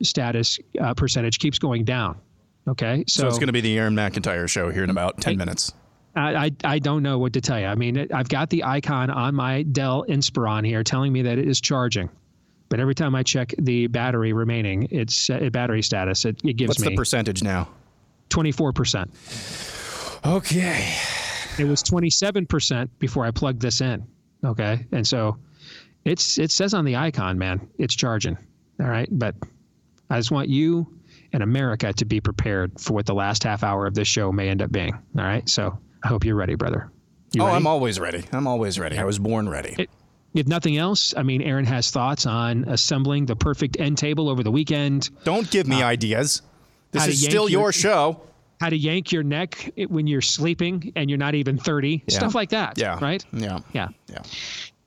status percentage keeps going down. Okay, so it's going to be the Aaron McIntyre show here in about 10 minutes. I don't know what to tell you. I mean, I've got the icon on my Dell Inspiron here telling me that it is charging. But every time I check the battery remaining, it's battery status, it gives me— What's the percentage now? 24%. Okay. It was 27% before I plugged this in, okay? And so it says on the icon, man, it's charging, all right? But I just want you and America to be prepared for what the last half hour of this show may end up being, all right? So I hope you're ready, brother. You ready? I'm always ready. I'm always ready. I was born ready. If nothing else, I mean, Aaron has thoughts on assembling the perfect end table over the weekend. Don't give me ideas. This is still your show. How to yank your neck when you're sleeping and you're not even 30, stuff like that. Yeah. Right? Yeah. All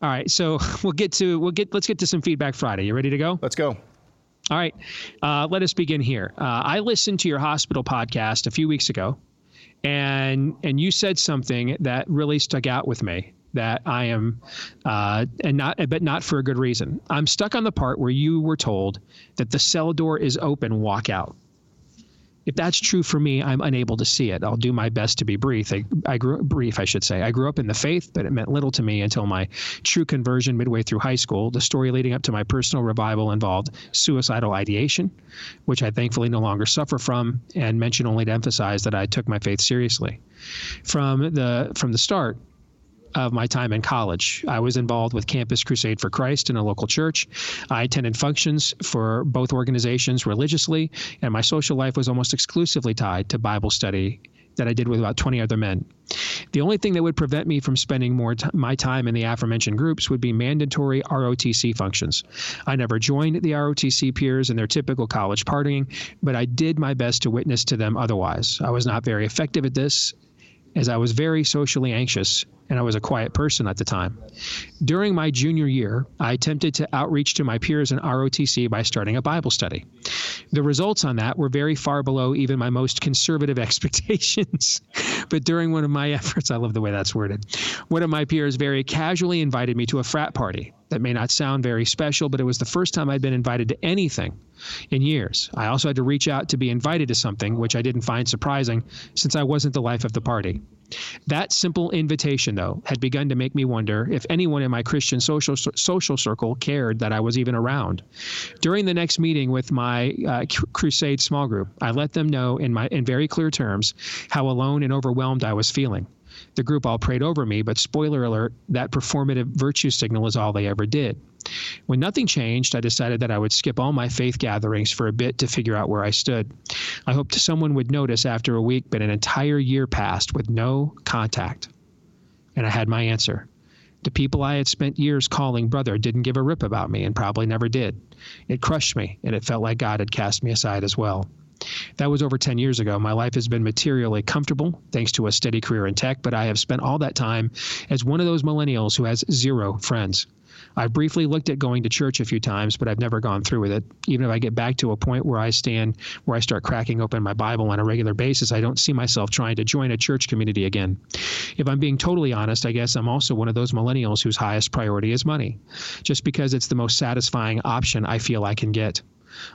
right. So let's get to some Feedback Friday. You ready to go? Let's go. All right. Let us begin here. I listened to your hospital podcast a few weeks ago, and you said something that really stuck out with me that I am, but not for a good reason. I'm stuck on the part where you were told that the cell door is open, walk out. If that's true for me, I'm unable to see it. I'll do my best to be brief. I grew up in the faith, but it meant little to me until my true conversion midway through high school. The story leading up to my personal revival involved suicidal ideation, which I thankfully no longer suffer from, and mention only to emphasize that I took my faith seriously. From the start of my time in college, I was involved with Campus Crusade for Christ in a local church. I attended functions for both organizations religiously, and my social life was almost exclusively tied to Bible study that I did with about 20 other men. The only thing that would prevent me from spending more my time in the aforementioned groups would be mandatory ROTC functions. I never joined the ROTC peers in their typical college partying, but I did my best to witness to them otherwise. I was not very effective at this, as I was very socially anxious, and I was a quiet person at the time. During my junior year, I attempted to outreach to my peers in ROTC by starting a Bible study. The results on that were very far below even my most conservative expectations. But during one of my efforts, I love the way that's worded, one of my peers very casually invited me to a frat party. That may not sound very special, but it was the first time I'd been invited to anything in years. I also had to reach out to be invited to something, which I didn't find surprising since I wasn't the life of the party. That simple invitation, though, had begun to make me wonder if anyone in my Christian social circle cared that I was even around. During the next meeting with my crusade small group, I let them know in very clear terms how alone and overwhelmed I was feeling. The group all prayed over me, but spoiler alert, that performative virtue signal is all they ever did. When nothing changed, I decided that I would skip all my faith gatherings for a bit to figure out where I stood. I hoped someone would notice after a week, but an entire year passed with no contact. And I had my answer. The people I had spent years calling brother didn't give a rip about me and probably never did. It crushed me, and it felt like God had cast me aside as well. That was over 10 years ago. My life has been materially comfortable thanks to a steady career in tech, but I have spent all that time as one of those millennials who has zero friends. I briefly looked at going to church a few times, but I've never gone through with it. Even if I get back to a point where I start cracking open my Bible on a regular basis, I don't see myself trying to join a church community again. If I'm being totally honest, I guess I'm also one of those millennials whose highest priority is money, just because it's the most satisfying option I feel I can get.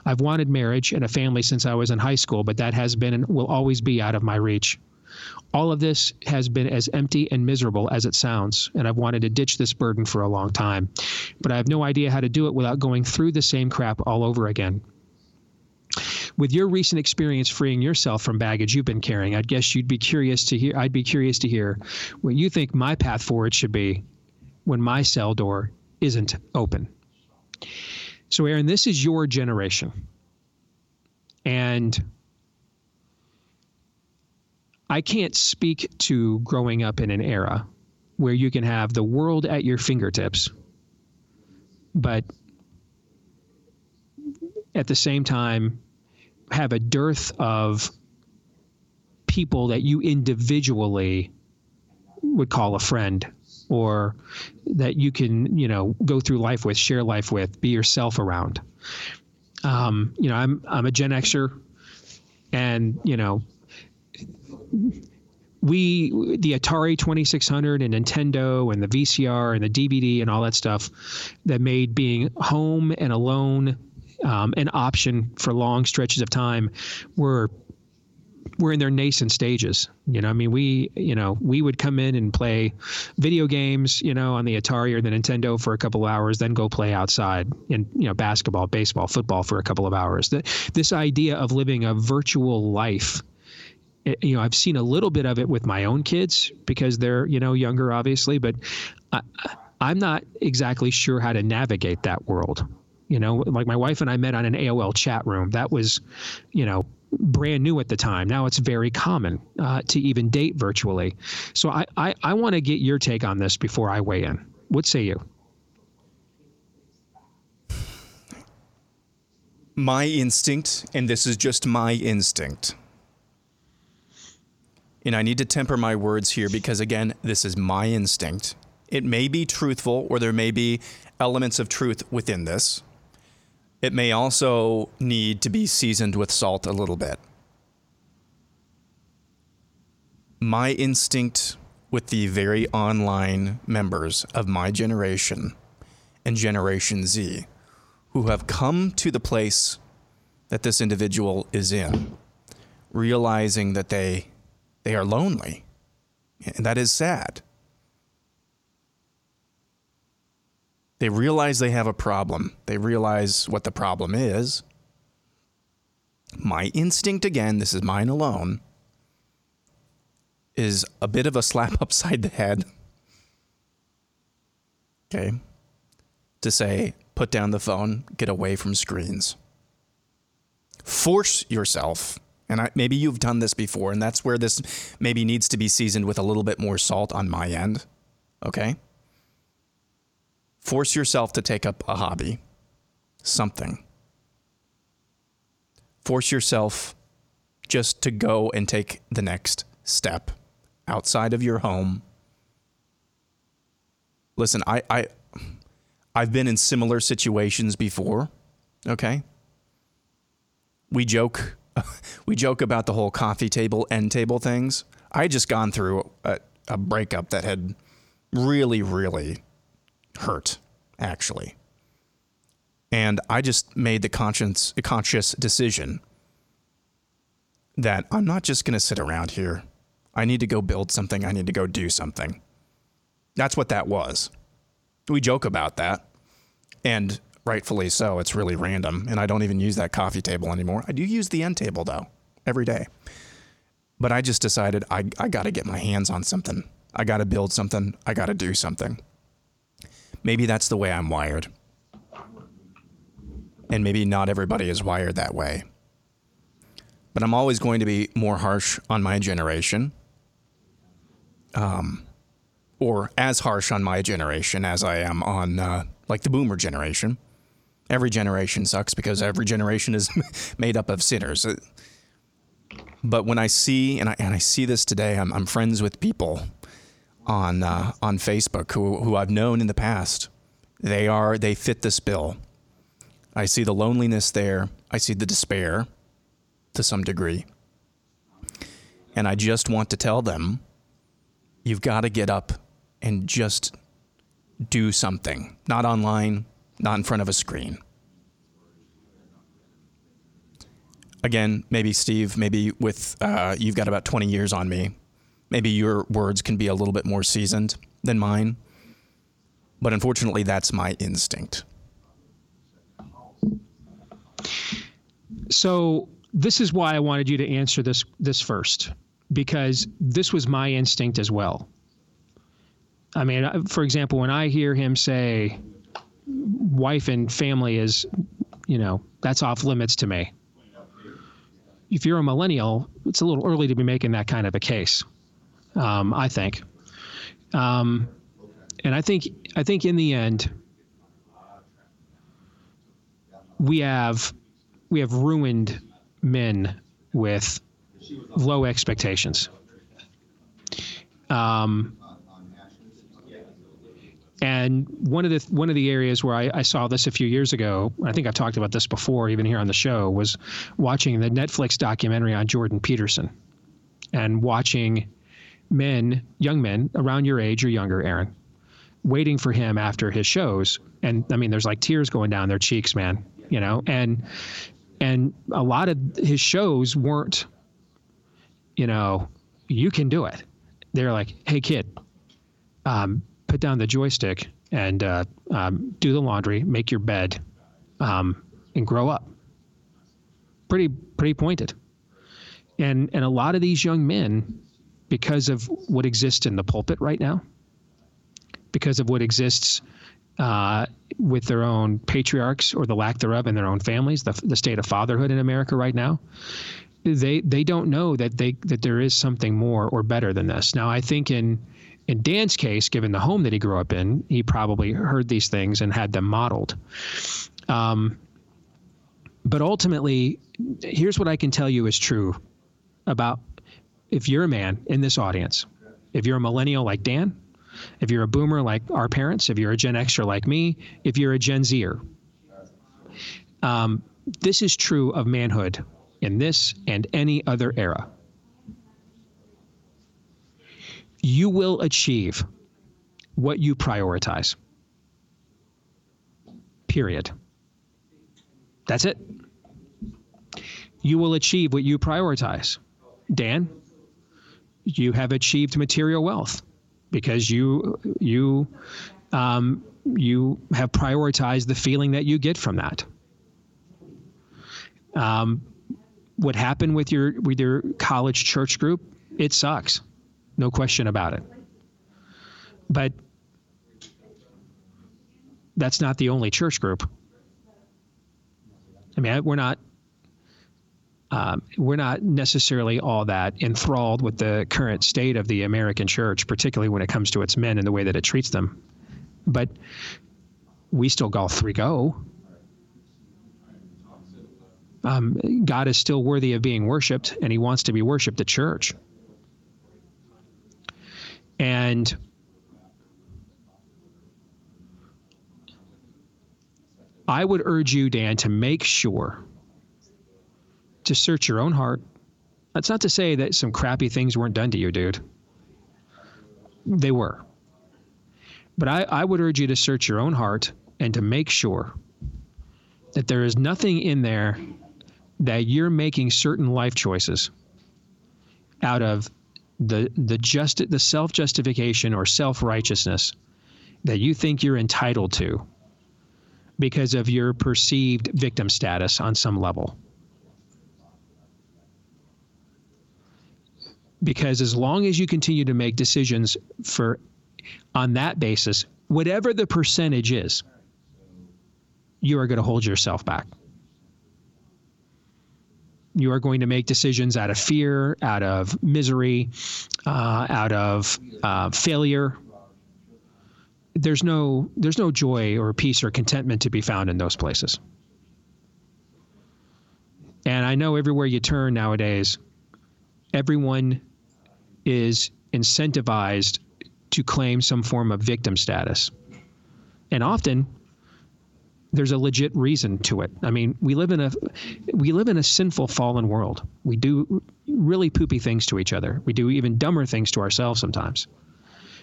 I've wanted marriage and a family since I was in high school, but that has been and will always be out of my reach. All of this has been as empty and miserable as it sounds, and I've wanted to ditch this burden for a long time. But I have no idea how to do it without going through the same crap all over again. With your recent experience freeing yourself from baggage you've been carrying, I guess I'd be curious to hear what you think my path forward should be when my cell door isn't open. So, Aaron, this is your generation. And I can't speak to growing up in an era where you can have the world at your fingertips, but at the same time have a dearth of people that you individually would call a friend or that you can, go through life with, share life with, be yourself around. I'm a Gen Xer, and, the Atari 2600 and Nintendo and the VCR and the DVD and all that stuff that made being home and alone an option for long stretches of time were in their nascent stages. We would come in and play video games, on the Atari or the Nintendo for a couple of hours, then go play outside in, basketball, baseball, football for a couple of hours. This idea of living a virtual life, I've seen a little bit of it with my own kids because they're, younger, obviously, but I'm not exactly sure how to navigate that world. Like my wife and I met on an AOL chat room. That was, brand new at the time. Now it's very common to even date virtually. So I want to get your take on this before I weigh in. What say you? My instinct, and this is just my instinct, and I need to temper my words here because, again, this is my instinct. It may be truthful, or there may be elements of truth within this. It may also need to be seasoned with salt a little bit. My instinct with the very online members of my generation and Generation Z who have come to the place that this individual is in realizing that they are lonely. And that is sad. They realize they have a problem. They realize what the problem is. My instinct, again, this is mine alone, is a bit of a slap upside the head. Okay. To say, put down the phone, get away from screens. Force yourself. And maybe you've done this before, and that's where this maybe needs to be seasoned with a little bit more salt on my end. Okay? Force yourself to take up a hobby, something. Force yourself just to go and take the next step outside of your home. Listen, I've been in similar situations before, okay? We joke about the whole coffee table, end table things. I had just gone through a breakup that had really, really hurt, actually. And I just made the conscious decision that I'm not just going to sit around here. I need to go build something. I need to go do something. That's what that was. We joke about that. And rightfully so. It's really random. And I don't even use that coffee table anymore. I do use the end table, though, every day. But I just decided I got to get my hands on something. I got to build something. I got to do something. Maybe that's the way I'm wired. And maybe not everybody is wired that way. But I'm always going to be more harsh on my generation. Or as harsh on my generation as I am on, like, the boomer generation. Every generation sucks because every generation is made up of sinners. But when I see, and I see this today, I'm friends with people on Facebook who I've known in the past. They fit this bill. I see the loneliness there. I see the despair to some degree. And I just want to tell them, you've got to get up and just do something. Not online, not in front of a screen. Again, maybe Steve, maybe with you've got about 20 years on me. Maybe your words can be a little bit more seasoned than mine. But unfortunately, that's my instinct. So this is why I wanted you to answer this first, because this was my instinct as well. I mean, for example, when I hear him say wife and family is, you know, that's off limits to me. If you're a millennial, it's a little early to be making that kind of a case, I think. And I think in the end, we have ruined men with low expectations. And one of the areas where I saw this a few years ago, I think I've talked about this before, even here on the show, was watching the Netflix documentary on Jordan Peterson and watching young men around your age or younger, Aaron, waiting for him after his shows. And I mean, there's like tears going down their cheeks, man, you know, and a lot of his shows weren't, you know, you can do it. They're like, hey, kid, put down the joystick and do the laundry, make your bed, and grow up. Pretty pointed. And a lot of these young men, because of what exists in the pulpit right now, because of what exists with their own patriarchs or the lack thereof in their own families, the state of fatherhood in America right now, they don't know that there is something more or better than this. Now, I think in Dan's case, given the home that he grew up in, he probably heard these things and had them modeled. But ultimately, here's what I can tell you is true about if you're a man in this audience, if you're a millennial like Dan, if you're a boomer like our parents, if you're a Gen Xer like me, if you're a Gen Zer, this is true of manhood in this and any other era. You will achieve what you prioritize. Period. That's it. You will achieve what you prioritize. Dan, you have achieved material wealth because you have prioritized the feeling that you get from that. What happened with your college church group, it sucks. No question about it. But that's not the only church group. I mean, we're not necessarily all that enthralled with the current state of the American church, particularly when it comes to its men and the way that it treats them. But we still got 3-go. God is still worthy of being worshipped, and he wants to be worshipped at church. And I would urge you, Dan, to make sure to search your own heart. That's not to say that some crappy things weren't done to you, dude. They were. But I would urge you to search your own heart and to make sure that there is nothing in there that you're making certain life choices out of the self-justification or self-righteousness that you think you're entitled to because of your perceived victim status on some level. Because as long as you continue to make decisions on that basis, whatever the percentage is, you are going to hold yourself back. You are going to make decisions out of fear, out of misery, out of failure. There's no joy or peace or contentment to be found in those places. And I know everywhere you turn nowadays, everyone is incentivized to claim some form of victim status. And often there's a legit reason to it. I mean, we live in a sinful, fallen world. We do really poopy things to each other. We do even dumber things to ourselves sometimes.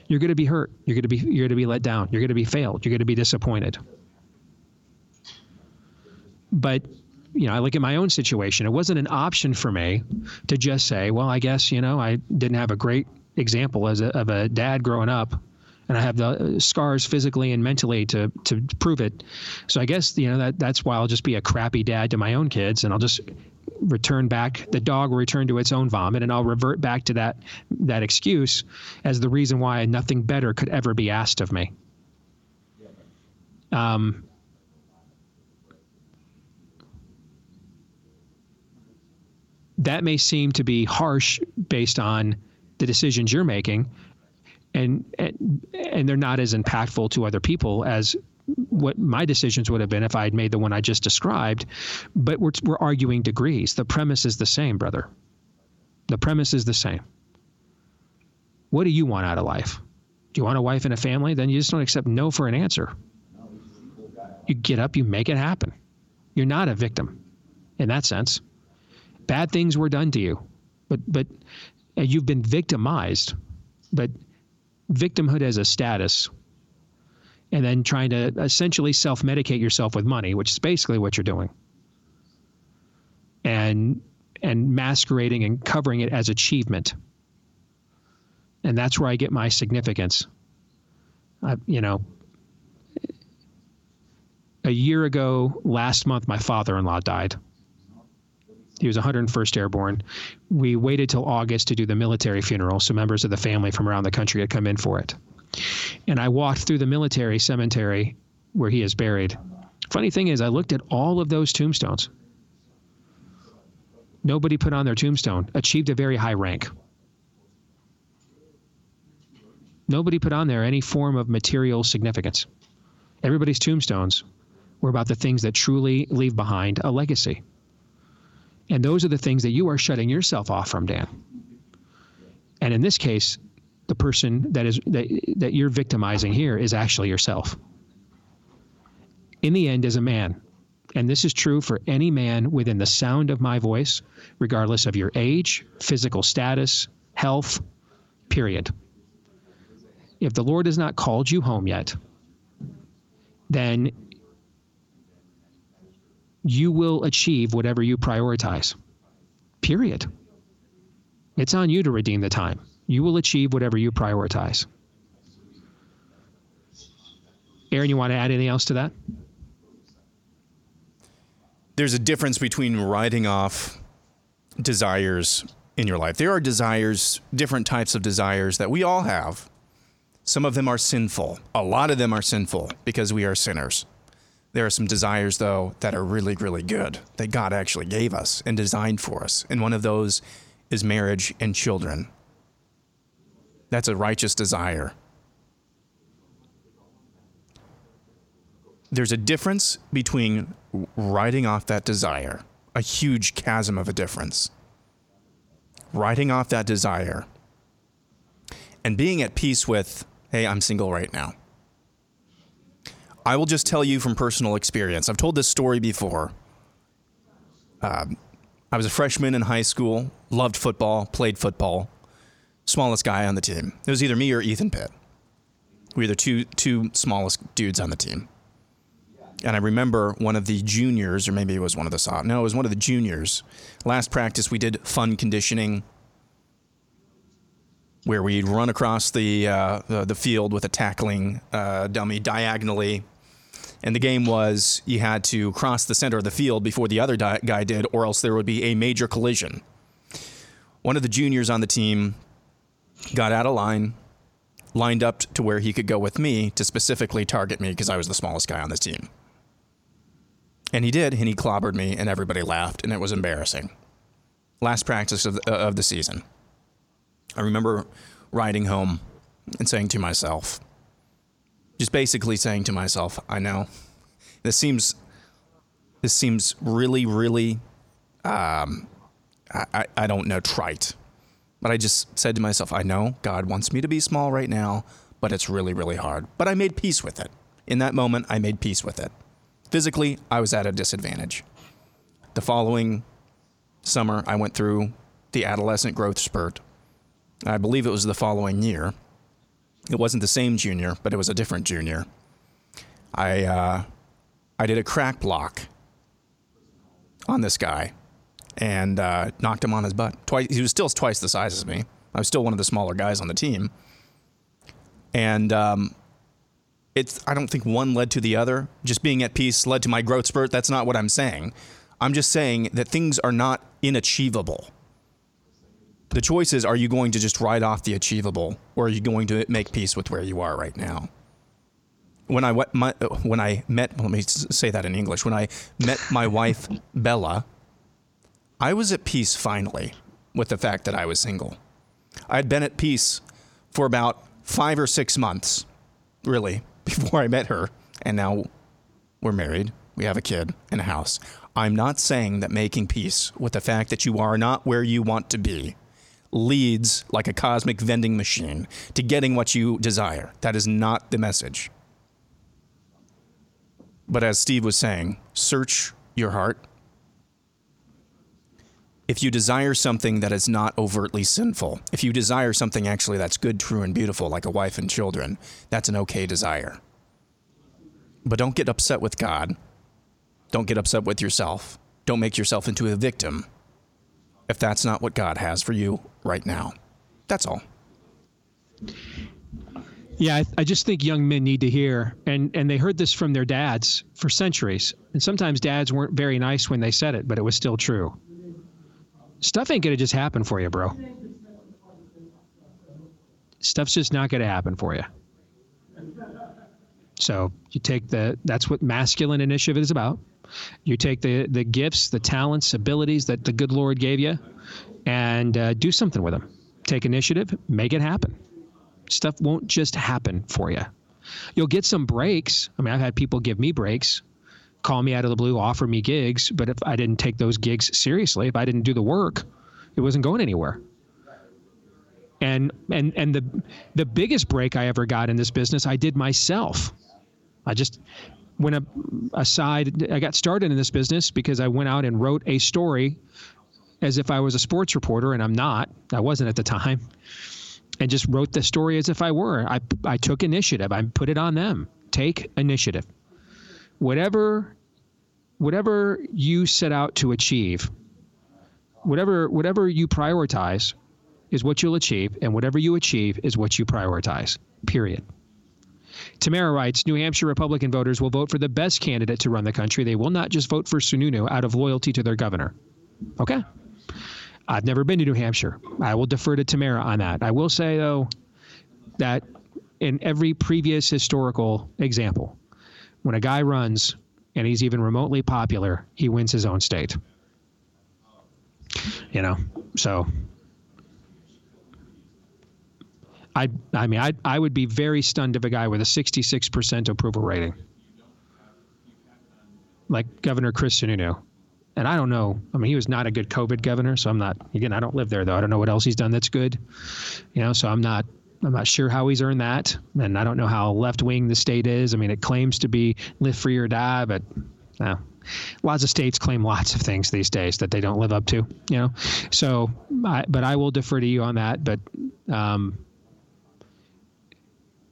You're going to be hurt. You're going to be let down. You're going to be failed. You're going to be disappointed. But you know, I look at my own situation. It wasn't an option for me to just say, well, I guess, you know, I didn't have a great example of a dad growing up, and I have the scars physically and mentally to prove it. So I guess, you know, that's why I'll just be a crappy dad to my own kids, and I'll just return back. The dog will return to its own vomit, and I'll revert back to that excuse as the reason why nothing better could ever be asked of me. That may seem to be harsh based on the decisions you're making, and they're not as impactful to other people as what my decisions would have been if I had made the one I just described. But we're arguing degrees. The premise is the same, brother. The premise is the same. What do you want out of life? Do you want a wife and a family? Then you just don't accept no for an answer. You get up, you make it happen. You're not a victim in that sense. Bad things were done to you, but you've been victimized. But victimhood as a status, and then trying to essentially self-medicate yourself with money, which is basically what you're doing, and masquerading and covering it as achievement. And that's where I get my significance. A year ago, last month, my father-in-law died. He was 101st Airborne. We waited till August to do the military funeral, so members of the family from around the country had come in for it. And I walked through the military cemetery where he is buried. Funny thing is, I looked at all of those tombstones. Nobody put on their tombstone, achieved a very high rank. Nobody put on there any form of material significance. Everybody's tombstones were about the things that truly leave behind a legacy. And those are the things that you are shutting yourself off from, Dan. And in this case, the person that you're victimizing here is actually yourself. In the end, as a man, and this is true for any man within the sound of my voice, regardless of your age, physical status, health, period. If the Lord has not called you home yet, then you will achieve whatever you prioritize, period. It's on you to redeem the time. You will achieve whatever you prioritize. Aaron, you want to add anything else to that? There's a difference between writing off desires in your life. There are desires, different types of desires that we all have. Some of them are sinful. A lot of them are sinful because we are sinners. There are some desires, though, that are really, really good, that God actually gave us and designed for us. And one of those is marriage and children. That's a righteous desire. There's a difference between writing off that desire, a huge chasm of a difference, writing off that desire and being at peace with, hey, I'm single right now. I will just tell you from personal experience. I've told this story before. I was a freshman in high school, loved football, played football, smallest guy on the team. It was either me or Ethan Pitt. We were the two smallest dudes on the team. And I remember one of the juniors, or maybe it was one of the sophomores. No, it was one of the juniors. Last practice, we did fun conditioning, where we'd run across the field with a tackling dummy diagonally. And the game was you had to cross the center of the field before the other guy did, or else there would be a major collision. One of the juniors on the team got out of line, lined up to where he could go with me to specifically target me because I was the smallest guy on this team. And he did, and he clobbered me, and everybody laughed, and it was embarrassing. Last practice of the season. I remember riding home and saying to myself, just basically saying to myself, I know, this seems really, really, I don't know, trite. But I just said to myself, I know God wants me to be small right now, but it's really, really hard. But I made peace with it. In that moment, I made peace with it. Physically, I was at a disadvantage. The following summer, I went through the adolescent growth spurt. I believe it was the following year. It wasn't the same junior, but it was a different junior. I did a crack block on this guy and knocked him on his butt. Twice. He was still twice the size as me. I was still one of the smaller guys on the team. And I don't think one led to the other. Just being at peace led to my growth spurt. That's not what I'm saying. I'm just saying that things are not inachievable. The choice is, are you going to just write off the achievable, or are you going to make peace with where you are right now? When I met my wife, Bella, I was at peace finally with the fact that I was single. I'd been at peace for about 5 or 6 months, really, before I met her, and now we're married, we have a kid, and a house. I'm not saying that making peace with the fact that you are not where you want to be leads like a cosmic vending machine to getting what you desire. That is not the message. But as Steve was saying, search your heart. If you desire something that is not overtly sinful, if you desire something actually that's good, true, and beautiful, like a wife and children, that's an okay desire. But don't get upset with God. Don't get upset with yourself. Don't make yourself into a victim if that's not what God has for you right now. That's all. Yeah, I just think young men need to hear, and they heard this from their dads for centuries. And sometimes dads weren't very nice when they said it, but it was still true. Stuff ain't going to just happen for you, bro. Stuff's just not going to happen for you. So you take that's what masculine initiative is about. You take the gifts, the talents, abilities that the good Lord gave you, and do something with them. Take initiative, make it happen. Stuff won't just happen for you. You'll get some breaks. I mean, I've had people give me breaks, call me out of the blue, offer me gigs. But if I didn't take those gigs seriously, if I didn't do the work, it wasn't going anywhere. And the biggest break I ever got in this business, I did myself. I just went I got started in this business because I went out and wrote a story as if I was a sports reporter, and I'm not. I wasn't at the time. And just wrote the story as if I were. I took initiative. I put it on them. Take initiative. Whatever you set out to achieve, whatever you prioritize, is what you'll achieve, and whatever you achieve is what you prioritize, period. Tamara writes, New Hampshire Republican voters will vote for the best candidate to run the country. They will not just vote for Sununu out of loyalty to their governor. Okay. I've never been to New Hampshire. I will defer to Tamara on that. I will say, though, that in every previous historical example, when a guy runs and he's even remotely popular, he wins his own state. You know, so I would be very stunned if a guy with a 66% approval rating, like Governor Chris Sununu. And I don't know. I mean, he was not a good COVID governor, so I'm not. Again, I don't live there, though. I don't know what else he's done that's good. You know, so I'm not sure how he's earned that, and I don't know how left-wing the state is. I mean, it claims to be live free or die, but lots of states claim lots of things these days that they don't live up to. You know, so but I will defer to you on that. But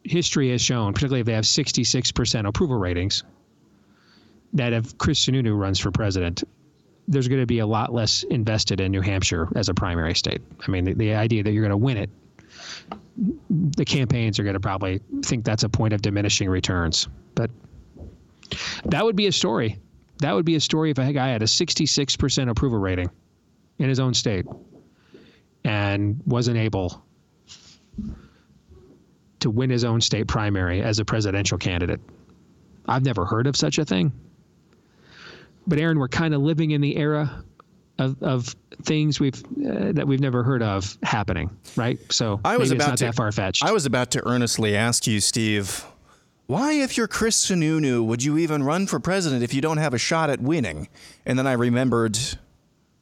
history has shown, particularly if they have 66% approval ratings, that if Chris Sununu runs for president, there's going to be a lot less invested in New Hampshire as a primary state. I mean, the idea that you're going to win it, the campaigns are going to probably think that's a point of diminishing returns. But that would be a story. That would be a story if a guy had a 66% approval rating in his own state and wasn't able to win his own state primary as a presidential candidate. I've never heard of such a thing. But Aaron, we're kind of living in the era of things that we've never heard of happening, right? So it's not that far-fetched. I was about to earnestly ask you, Steve, why, if you're Chris Sununu, would you even run for president if you don't have a shot at winning? And then I remembered,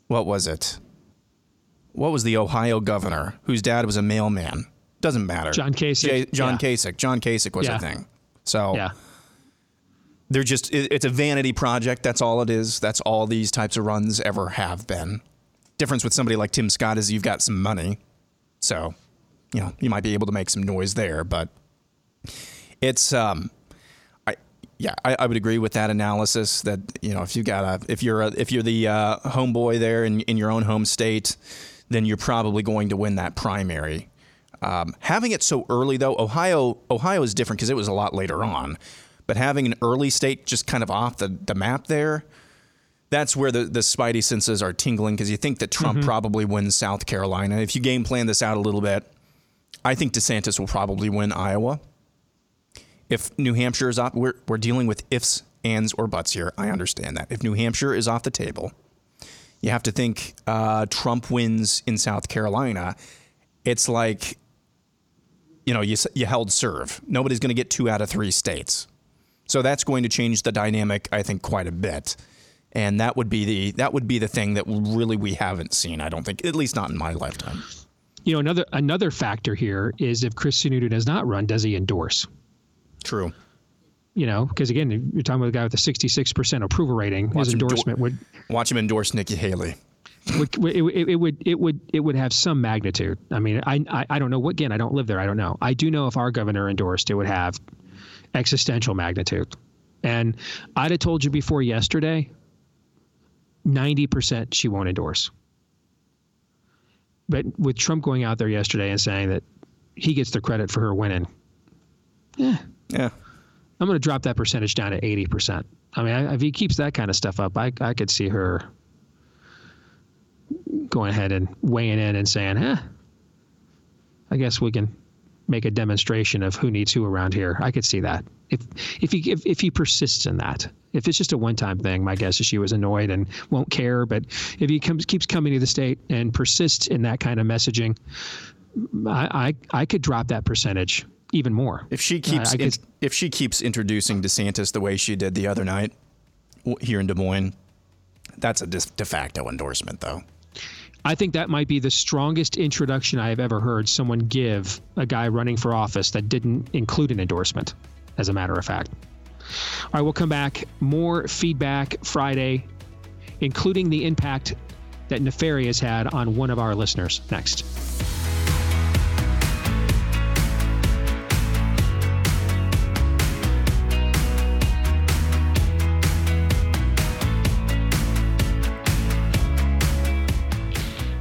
what was it? What was the Ohio governor whose dad was a mailman? Doesn't matter. John Kasich. John Kasich. John Kasich was a thing. So. Yeah. They're just, it's a vanity project. That's all it is. That's all these types of runs ever have been. Difference with somebody like Tim Scott is you've got some money. So, you know, you might be able to make some noise there, but it's, I would agree with that analysis that, you know, if you're the homeboy there in your own home state, then you're probably going to win that primary. Having it so early though, Ohio is different because it was a lot later on. But having an early state just kind of off the map there, that's where the spidey senses are tingling because you think that Trump probably wins South Carolina. If you game plan this out a little bit, I think DeSantis will probably win Iowa. If New Hampshire is off, we're dealing with ifs, ands, or buts here. I understand that. If New Hampshire is off the table, you have to think Trump wins in South Carolina. It's like, you know, you held serve. Nobody's going to get 2 out of 3 states. So that's going to change the dynamic, I think, quite a bit. And that would be the thing that really we haven't seen, I don't think, at least not in my lifetime. You know, another factor here is if Chris Sununu does not run, does he endorse? True. You know, because, again, you're talking about a guy with a 66% approval rating. His endorsement would watch him endorse Nikki Haley. It would have some magnitude. I mean, I don't know. Again, I don't live there. I don't know. I do know if our governor endorsed, it would have existential magnitude. And I'd have told you before yesterday, 90% she won't endorse. But with Trump going out there yesterday and saying that he gets the credit for her winning, I'm going to drop that percentage down to 80%. I mean, if he keeps that kind of stuff up, I could see her going ahead and weighing in and saying, I guess we can make a demonstration of who needs who around here. I could see that if he persists in that. If it's just a one-time thing, my guess is she was annoyed and won't care. But if he keeps coming to the state and persists in that kind of messaging, I could drop that percentage even more. If she keeps if she keeps introducing DeSantis the way she did the other night here in Des Moines, that's a de facto endorsement, though. I think that might be the strongest introduction I have ever heard someone give a guy running for office that didn't include an endorsement, as a matter of fact. All right, we'll come back. More Feedback Friday, including the impact that Nefarious had on one of our listeners. Next.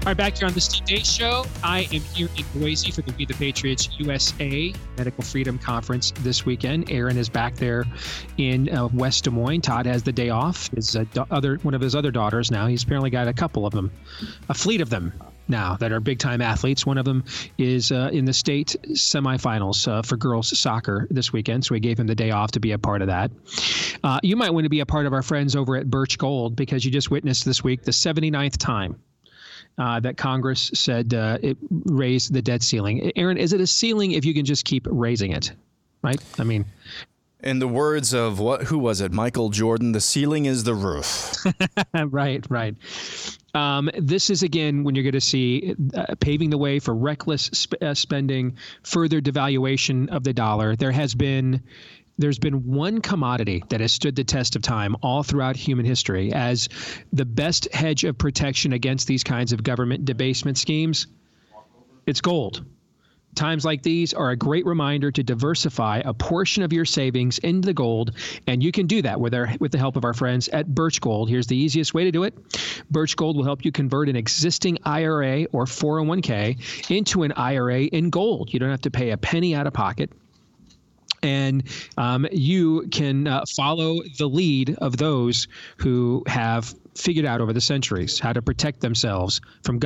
All right, back here on the Steve Deace Show. I am here in Boise for the We the Patriots USA Medical Freedom Conference this weekend. Aaron is back there in West Des Moines. Todd has the day off. His one of his other daughters now. He's apparently got a couple of them, a fleet of them now that are big-time athletes. One of them is in the state semifinals for girls soccer this weekend, so we gave him the day off to be a part of that. You might want to be a part of our friends over at Birch Gold because you just witnessed this week the 79th time that Congress said it raised the debt ceiling. Aaron, is it a ceiling if you can just keep raising it, right? I mean... In the words of who was it? Michael Jordan, the ceiling is the roof. Right. This is, again, when you're going to see paving the way for reckless spending, further devaluation of the dollar. There's been one commodity that has stood the test of time all throughout human history as the best hedge of protection against these kinds of government debasement schemes. It's gold. Times like these are a great reminder to diversify a portion of your savings into gold, and you can do that with the help of our friends at Birch Gold. Here's the easiest way to do it. Birch Gold will help you convert an existing IRA or 401k into an IRA in gold. You don't have to pay a penny out of pocket. And you can follow the lead of those who have figured out over the centuries how to protect themselves from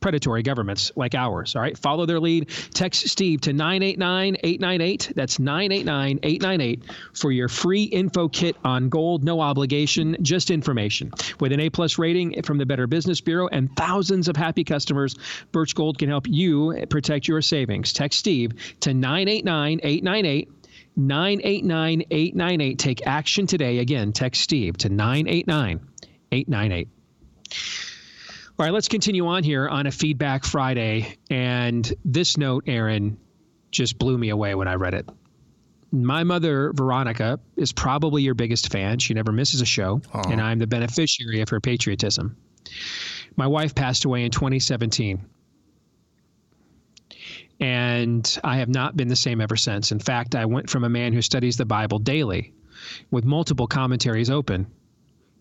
predatory governments like ours. All right. Follow their lead. Text Steve to 989-898. That's 989-898 for your free info kit on gold. No obligation, just information. With an A+ rating from the Better Business Bureau and thousands of happy customers, Birch Gold can help you protect your savings. Text Steve to 989-898. 989-898. Take action today. Again, text Steve to 989-898. All right, let's continue on here on a Feedback Friday. And this note, Aaron, just blew me away when I read it. My mother, Veronica, is probably your biggest fan. She never misses a show. Aww. And I'm the beneficiary of her patriotism. My wife passed away in 2017. And I have not been the same ever since. In fact, I went from a man who studies the Bible daily with multiple commentaries open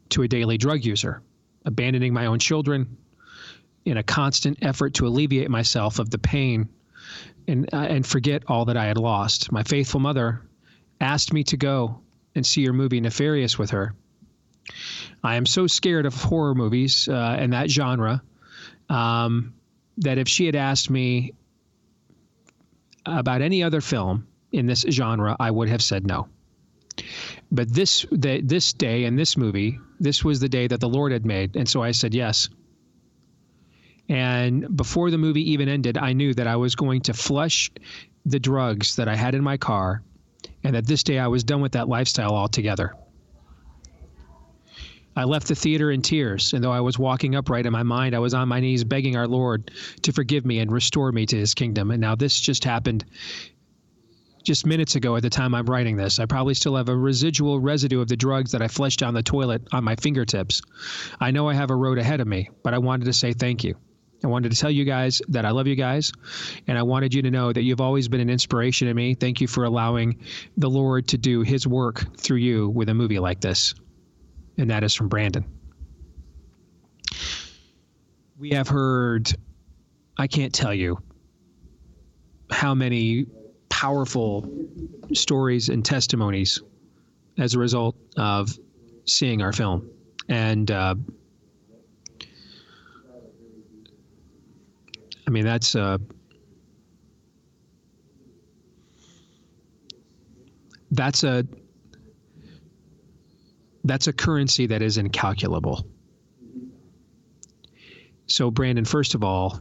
to a daily drug user, abandoning my own children in a constant effort to alleviate myself of the pain and forget all that I had lost. My faithful mother asked me to go and see her movie Nefarious with her. I am so scared of horror movies and that genre that if she had asked me about any other film in this genre, I would have said no. But this day and this movie, this was the day that the Lord had made. And so I said yes. And before the movie even ended, I knew that I was going to flush the drugs that I had in my car and that this day I was done with that lifestyle altogether. I left the theater in tears, and though I was walking upright in my mind, I was on my knees begging our Lord to forgive me and restore me to his kingdom. And now this just happened just minutes ago at the time I'm writing this. I probably still have a residual residue of the drugs that I flushed down the toilet on my fingertips. I know I have a road ahead of me, but I wanted to say thank you. I wanted to tell you guys that I love you guys, and I wanted you to know that you've always been an inspiration to me. Thank you for allowing the Lord to do his work through you with a movie like this. And that is from Brandon. We have heard, I can't tell you how many powerful stories and testimonies as a result of seeing our film. And I mean, that's a currency that is incalculable. So Brandon, first of all,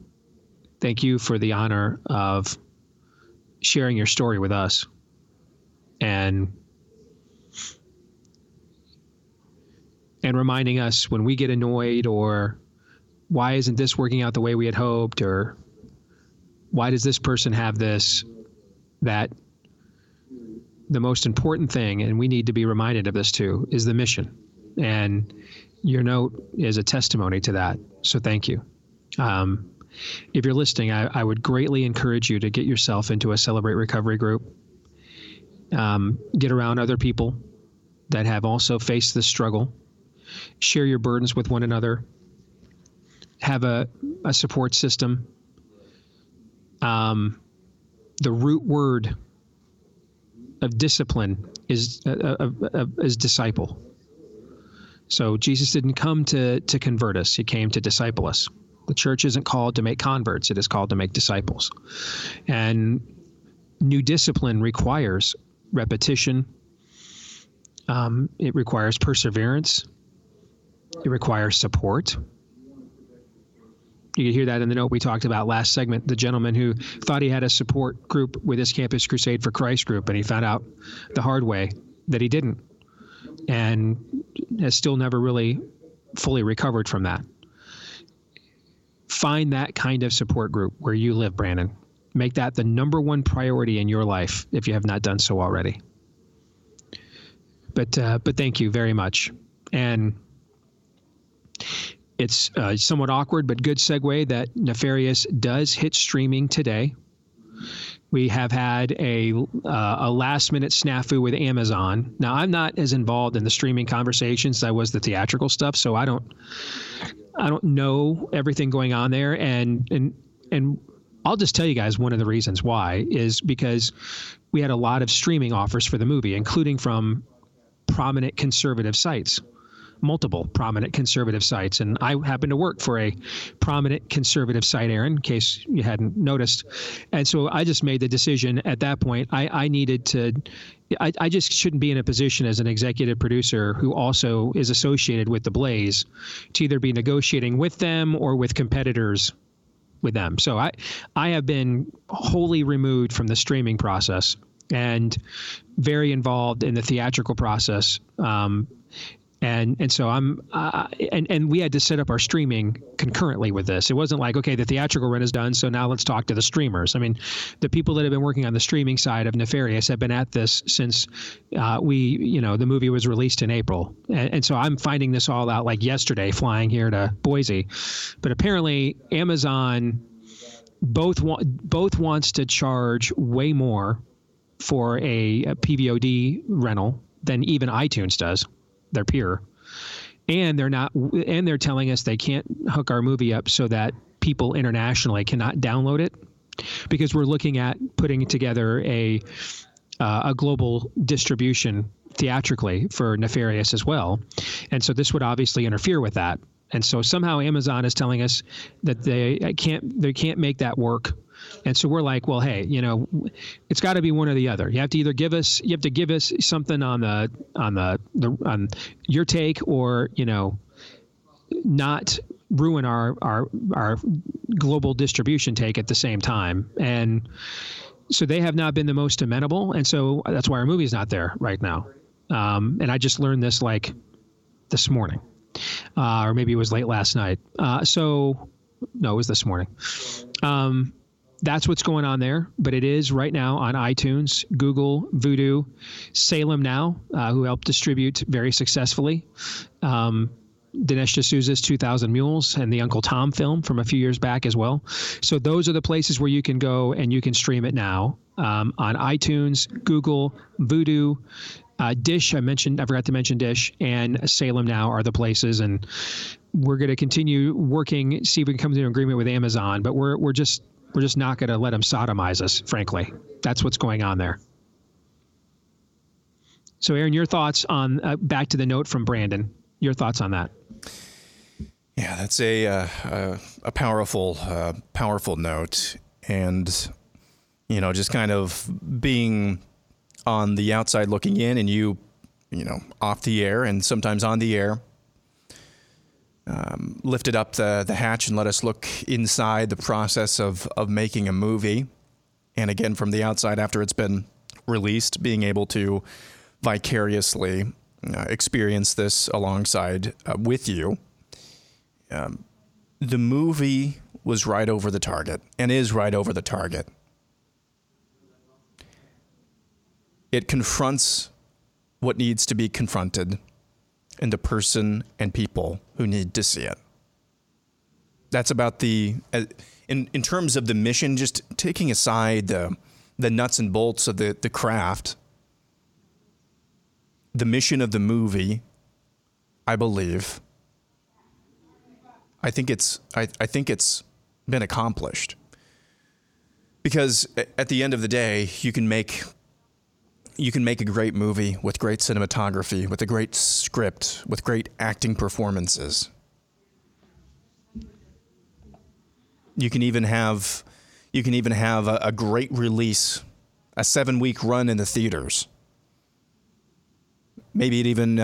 thank you for the honor of sharing your story with us. And reminding us when we get annoyed or why isn't this working out the way we had hoped or why does this person have this, that the most important thing, and we need to be reminded of this too, is the mission. And your note is a testimony to that. So thank you. If you're listening, I would greatly encourage you to get yourself into a Celebrate Recovery group. Get around other people that have also faced this struggle. Share your burdens with one another. Have a a support system. The root word of discipline is disciple. So Jesus didn't come to convert us. He came to disciple us. The church isn't called to make converts. It is called to make disciples. And new discipline requires repetition. It requires perseverance. It requires support. You can hear that in the note we talked about last segment, the gentleman who thought he had a support group with his Campus Crusade for Christ group, and he found out the hard way that he didn't, and has still never really fully recovered from that. Find that kind of support group where you live, Brandon. Make that the number one priority in your life if you have not done so already. But thank you very much. And it's somewhat awkward, but good segue that Nefarious does hit streaming today. We have had a last-minute snafu with Amazon. Now, I'm not as involved in the streaming conversations as I was the theatrical stuff, so I don't know everything going on there. And I'll just tell you guys one of the reasons why is because we had a lot of streaming offers for the movie, including from prominent conservative sites. Multiple prominent conservative sites. And I happen to work for a prominent conservative site, Aaron, in case you hadn't noticed. And so I just made the decision at that point. I just shouldn't be in a position as an executive producer who also is associated with the Blaze to either be negotiating with them or with competitors with them. So I have been wholly removed from the streaming process and very involved in the theatrical process. And so I'm and we had to set up our streaming concurrently with this. It wasn't like, okay, the theatrical run is done, so now let's talk to the streamers. I mean, the people that have been working on the streaming side of Nefarious have been at this since the movie was released in April. And so I'm finding this all out like yesterday, flying here to Boise. But apparently Amazon both wants to charge way more for a PVOD rental than even iTunes does. Their peer, and they're telling us they can't hook our movie up so that people internationally cannot download it, because we're looking at putting together a global distribution theatrically for Nefarious as well, and so this would obviously interfere with that. And so somehow Amazon is telling us that they can't make that work. And so we're like, well, hey, it's got to be one or the other. You have to either give us something on your take, or not ruin our global distribution take at the same time. And so they have not been the most amenable, and so that's why our movie's not there right now. And I just learned this like this morning, or maybe it was late last night. So no, it was this morning. That's what's going on there, but it is right now on iTunes, Google, Vudu, Salem Now, who helped distribute very successfully Dinesh D'Souza's 2,000 Mules and the Uncle Tom film from a few years back as well. So those are the places where you can go and you can stream it now on iTunes, Google, Vudu, Dish. I forgot to mention Dish, and Salem Now are the places, and we're going to continue working, see if we can come to an agreement with Amazon, but we're just not going to let them sodomize us, frankly. That's what's going on there. So, Aaron, your thoughts on back to the note from Brandon. Your thoughts on that? Yeah, that's a powerful note, and just kind of being on the outside looking in, and you off the air and sometimes on the air. Lifted up the hatch and let us look inside the process of making a movie. And again, from the outside, after it's been released, being able to vicariously experience this alongside with you. The movie was right over the target, and is right over the target. It confronts what needs to be confronted, and the person and people who need to see it. That's about in terms of the mission, just taking aside the nuts and bolts of the craft. The mission of the movie, I believe. I think it's been accomplished. Because at the end of the day, you can make a great movie with great cinematography, with a great script, with great acting performances. You can even have a great release, a 7-week run in the theaters. Maybe it even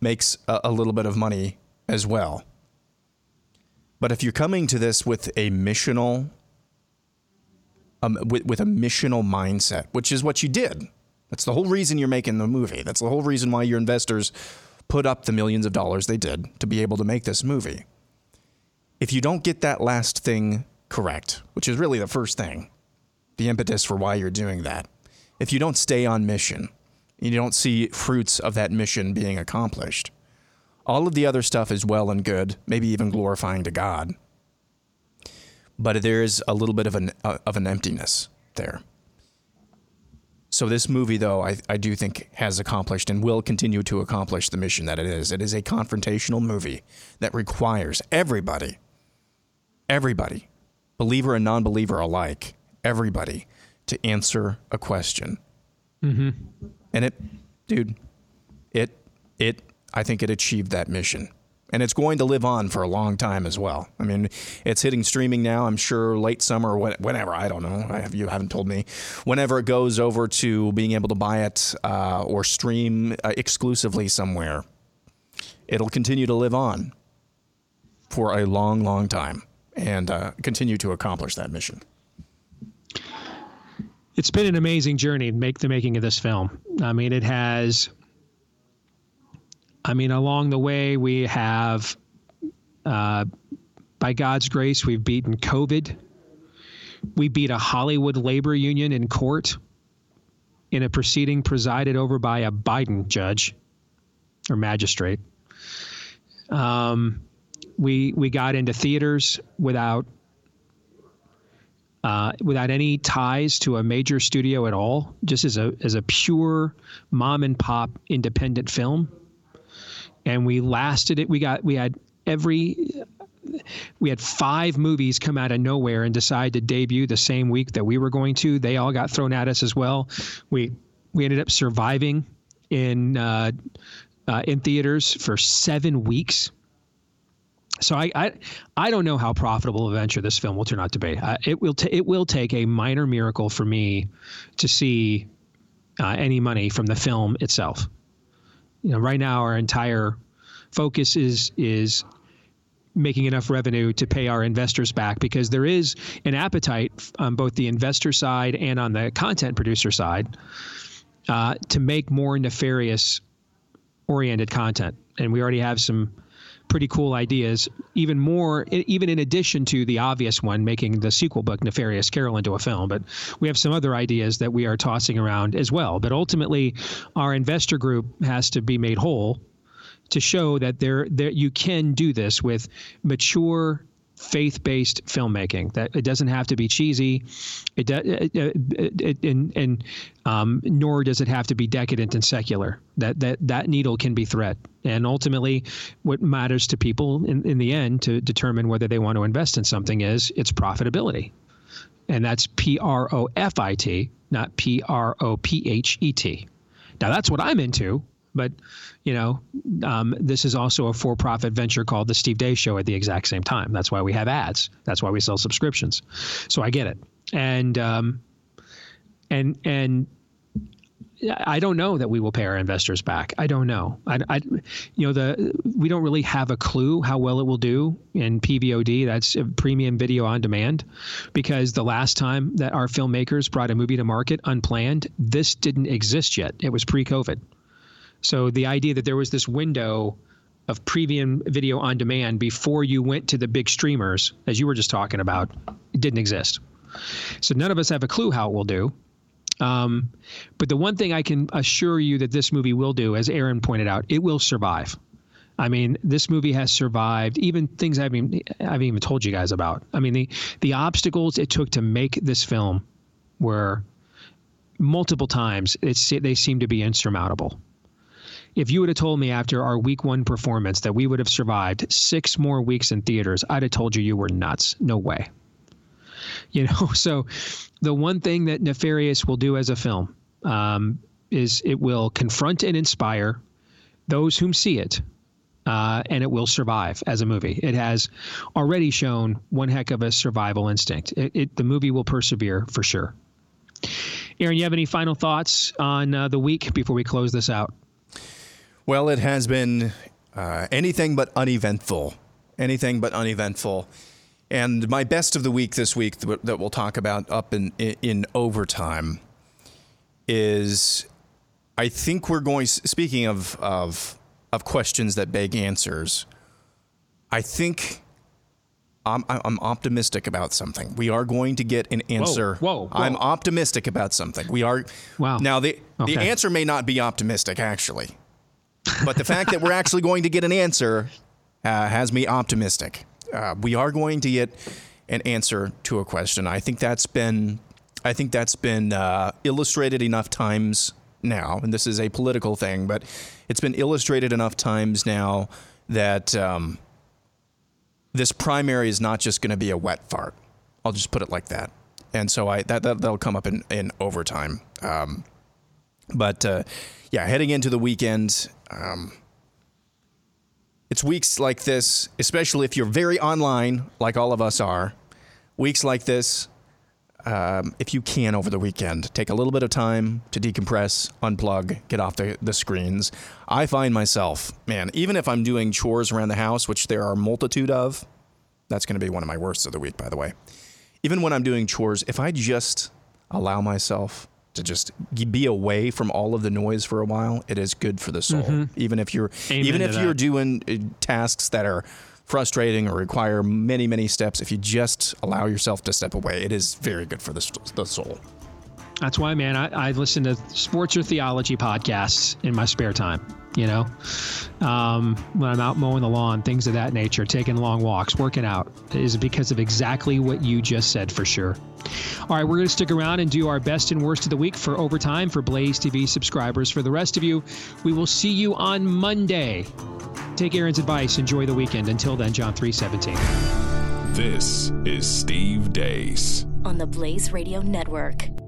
makes a little bit of money as well. But if you're coming to this with a missional, with a missional mindset, which is what you did. That's the whole reason you're making the movie. That's the whole reason why your investors put up the millions of dollars they did to be able to make this movie. If you don't get that last thing correct, which is really the first thing, the impetus for why you're doing that, if you don't stay on mission, you don't see fruits of that mission being accomplished, all of the other stuff is well and good, maybe even glorifying to God. But there is a little bit of an emptiness there. So this movie, though, I do think has accomplished and will continue to accomplish the mission that it is. It is a confrontational movie that requires everybody, believer and non-believer alike, everybody, to answer a question. Mm-hmm. And I think it achieved that mission. And it's going to live on for a long time as well. I mean, it's hitting streaming now, I'm sure, late summer or whenever. I don't know. You haven't told me. Whenever it goes over to being able to buy it or stream exclusively somewhere, it'll continue to live on for a long, long time and continue to accomplish that mission. It's been an amazing journey, the making of this film. I mean, it has... I mean, along the way, we have, by God's grace, we've beaten COVID. We beat a Hollywood labor union in court in a proceeding presided over by a Biden judge or magistrate. We got into theaters without any ties to a major studio at all, just as a pure mom and pop independent film. And we lasted it. We had 5 movies come out of nowhere and decide to debut the same week that we were going to. They all got thrown at us as well. We ended up surviving in theaters for 7 weeks. So I don't know how profitable a venture this film will turn out to be. It will take a minor miracle for me to see any money from the film itself. You know, right now, our entire focus is making enough revenue to pay our investors back, because there is an appetite on both the investor side and on the content producer side to make more nefarious-oriented content. And we already have some pretty cool ideas, even in addition to the obvious one, making the sequel book Nefarious Carol into a film. But we have some other ideas that we are tossing around as well. But ultimately, our investor group has to be made whole to show that there you can do this with mature, faith-based filmmaking, that it doesn't have to be cheesy, nor does it have to be decadent and secular. That needle can be thread, and ultimately what matters to people in the end to determine whether they want to invest in something is its profitability. And that's P-R-O-F-I-T, not P-R-O-P-H-E-T. Now that's what I'm into. But, this is also a for-profit venture called The Steve Deace Show at the exact same time. That's why we have ads. That's why we sell subscriptions. So I get it. And I don't know that we will pay our investors back. I don't know. We don't really have a clue how well it will do in PVOD. That's premium video on demand, because the last time that our filmmakers brought a movie to market unplanned, this didn't exist yet. It was pre-COVID. So the idea that there was this window of premium video on demand before you went to the big streamers, as you were just talking about, it didn't exist. So none of us have a clue how it will do. But the one thing I can assure you that this movie will do, as Aaron pointed out, it will survive. I mean, this movie has survived even things I haven't even told you guys about. I mean, the obstacles it took to make this film were multiple times. They seemed to be insurmountable. If you would have told me after our week one performance that we would have survived 6 more weeks in theaters, I'd have told you were nuts. No way. You know, so the one thing that Nefarious will do as a film is it will confront and inspire those whom see it, and it will survive as a movie. It has already shown one heck of a survival instinct. The movie will persevere for sure. Aaron, you have any final thoughts on the week before we close this out? Well, it has been anything but uneventful. Anything but uneventful. And my best of the week this week that we'll talk about up in overtime is, I think we're going, speaking of questions that beg answers, I think I'm optimistic about something. We are going to get an answer. Whoa. I'm optimistic about something. We are. Wow. Now, the answer may not be optimistic, actually. But the fact that we're actually going to get an answer has me optimistic. We are going to get an answer to a question. I think that's been illustrated enough times now, and this is a political thing, but it's been illustrated enough times now that this primary is not just going to be a wet fart. I'll just put it like that. And so that'll come up in overtime. But heading into the weekend, it's weeks like this, especially if you're very online, like all of us are, weeks like this, if you can over the weekend, take a little bit of time to decompress, unplug, get off the screens. I find myself, man, even if I'm doing chores around the house, which there are a multitude of, that's going to be one of my worst of the week, by the way. Even when I'm doing chores, if I just allow myself to just be away from all of the noise for a while, it is good for the soul. Mm-hmm. Even if you're doing tasks that are frustrating or require many, many steps, if you just allow yourself to step away, it is very good for the soul. That's why, man, I listen to sports or theology podcasts in my spare time, you know, when I'm out mowing the lawn, things of that nature, taking long walks, working out, is because of exactly what you just said, for sure. All right, we're going to stick around and do our best and worst of the week for overtime for Blaze TV subscribers. For the rest of you, we will see you on Monday. Take Aaron's advice. Enjoy the weekend. Until then, John 3:17. This is Steve Deace on the Blaze Radio Network.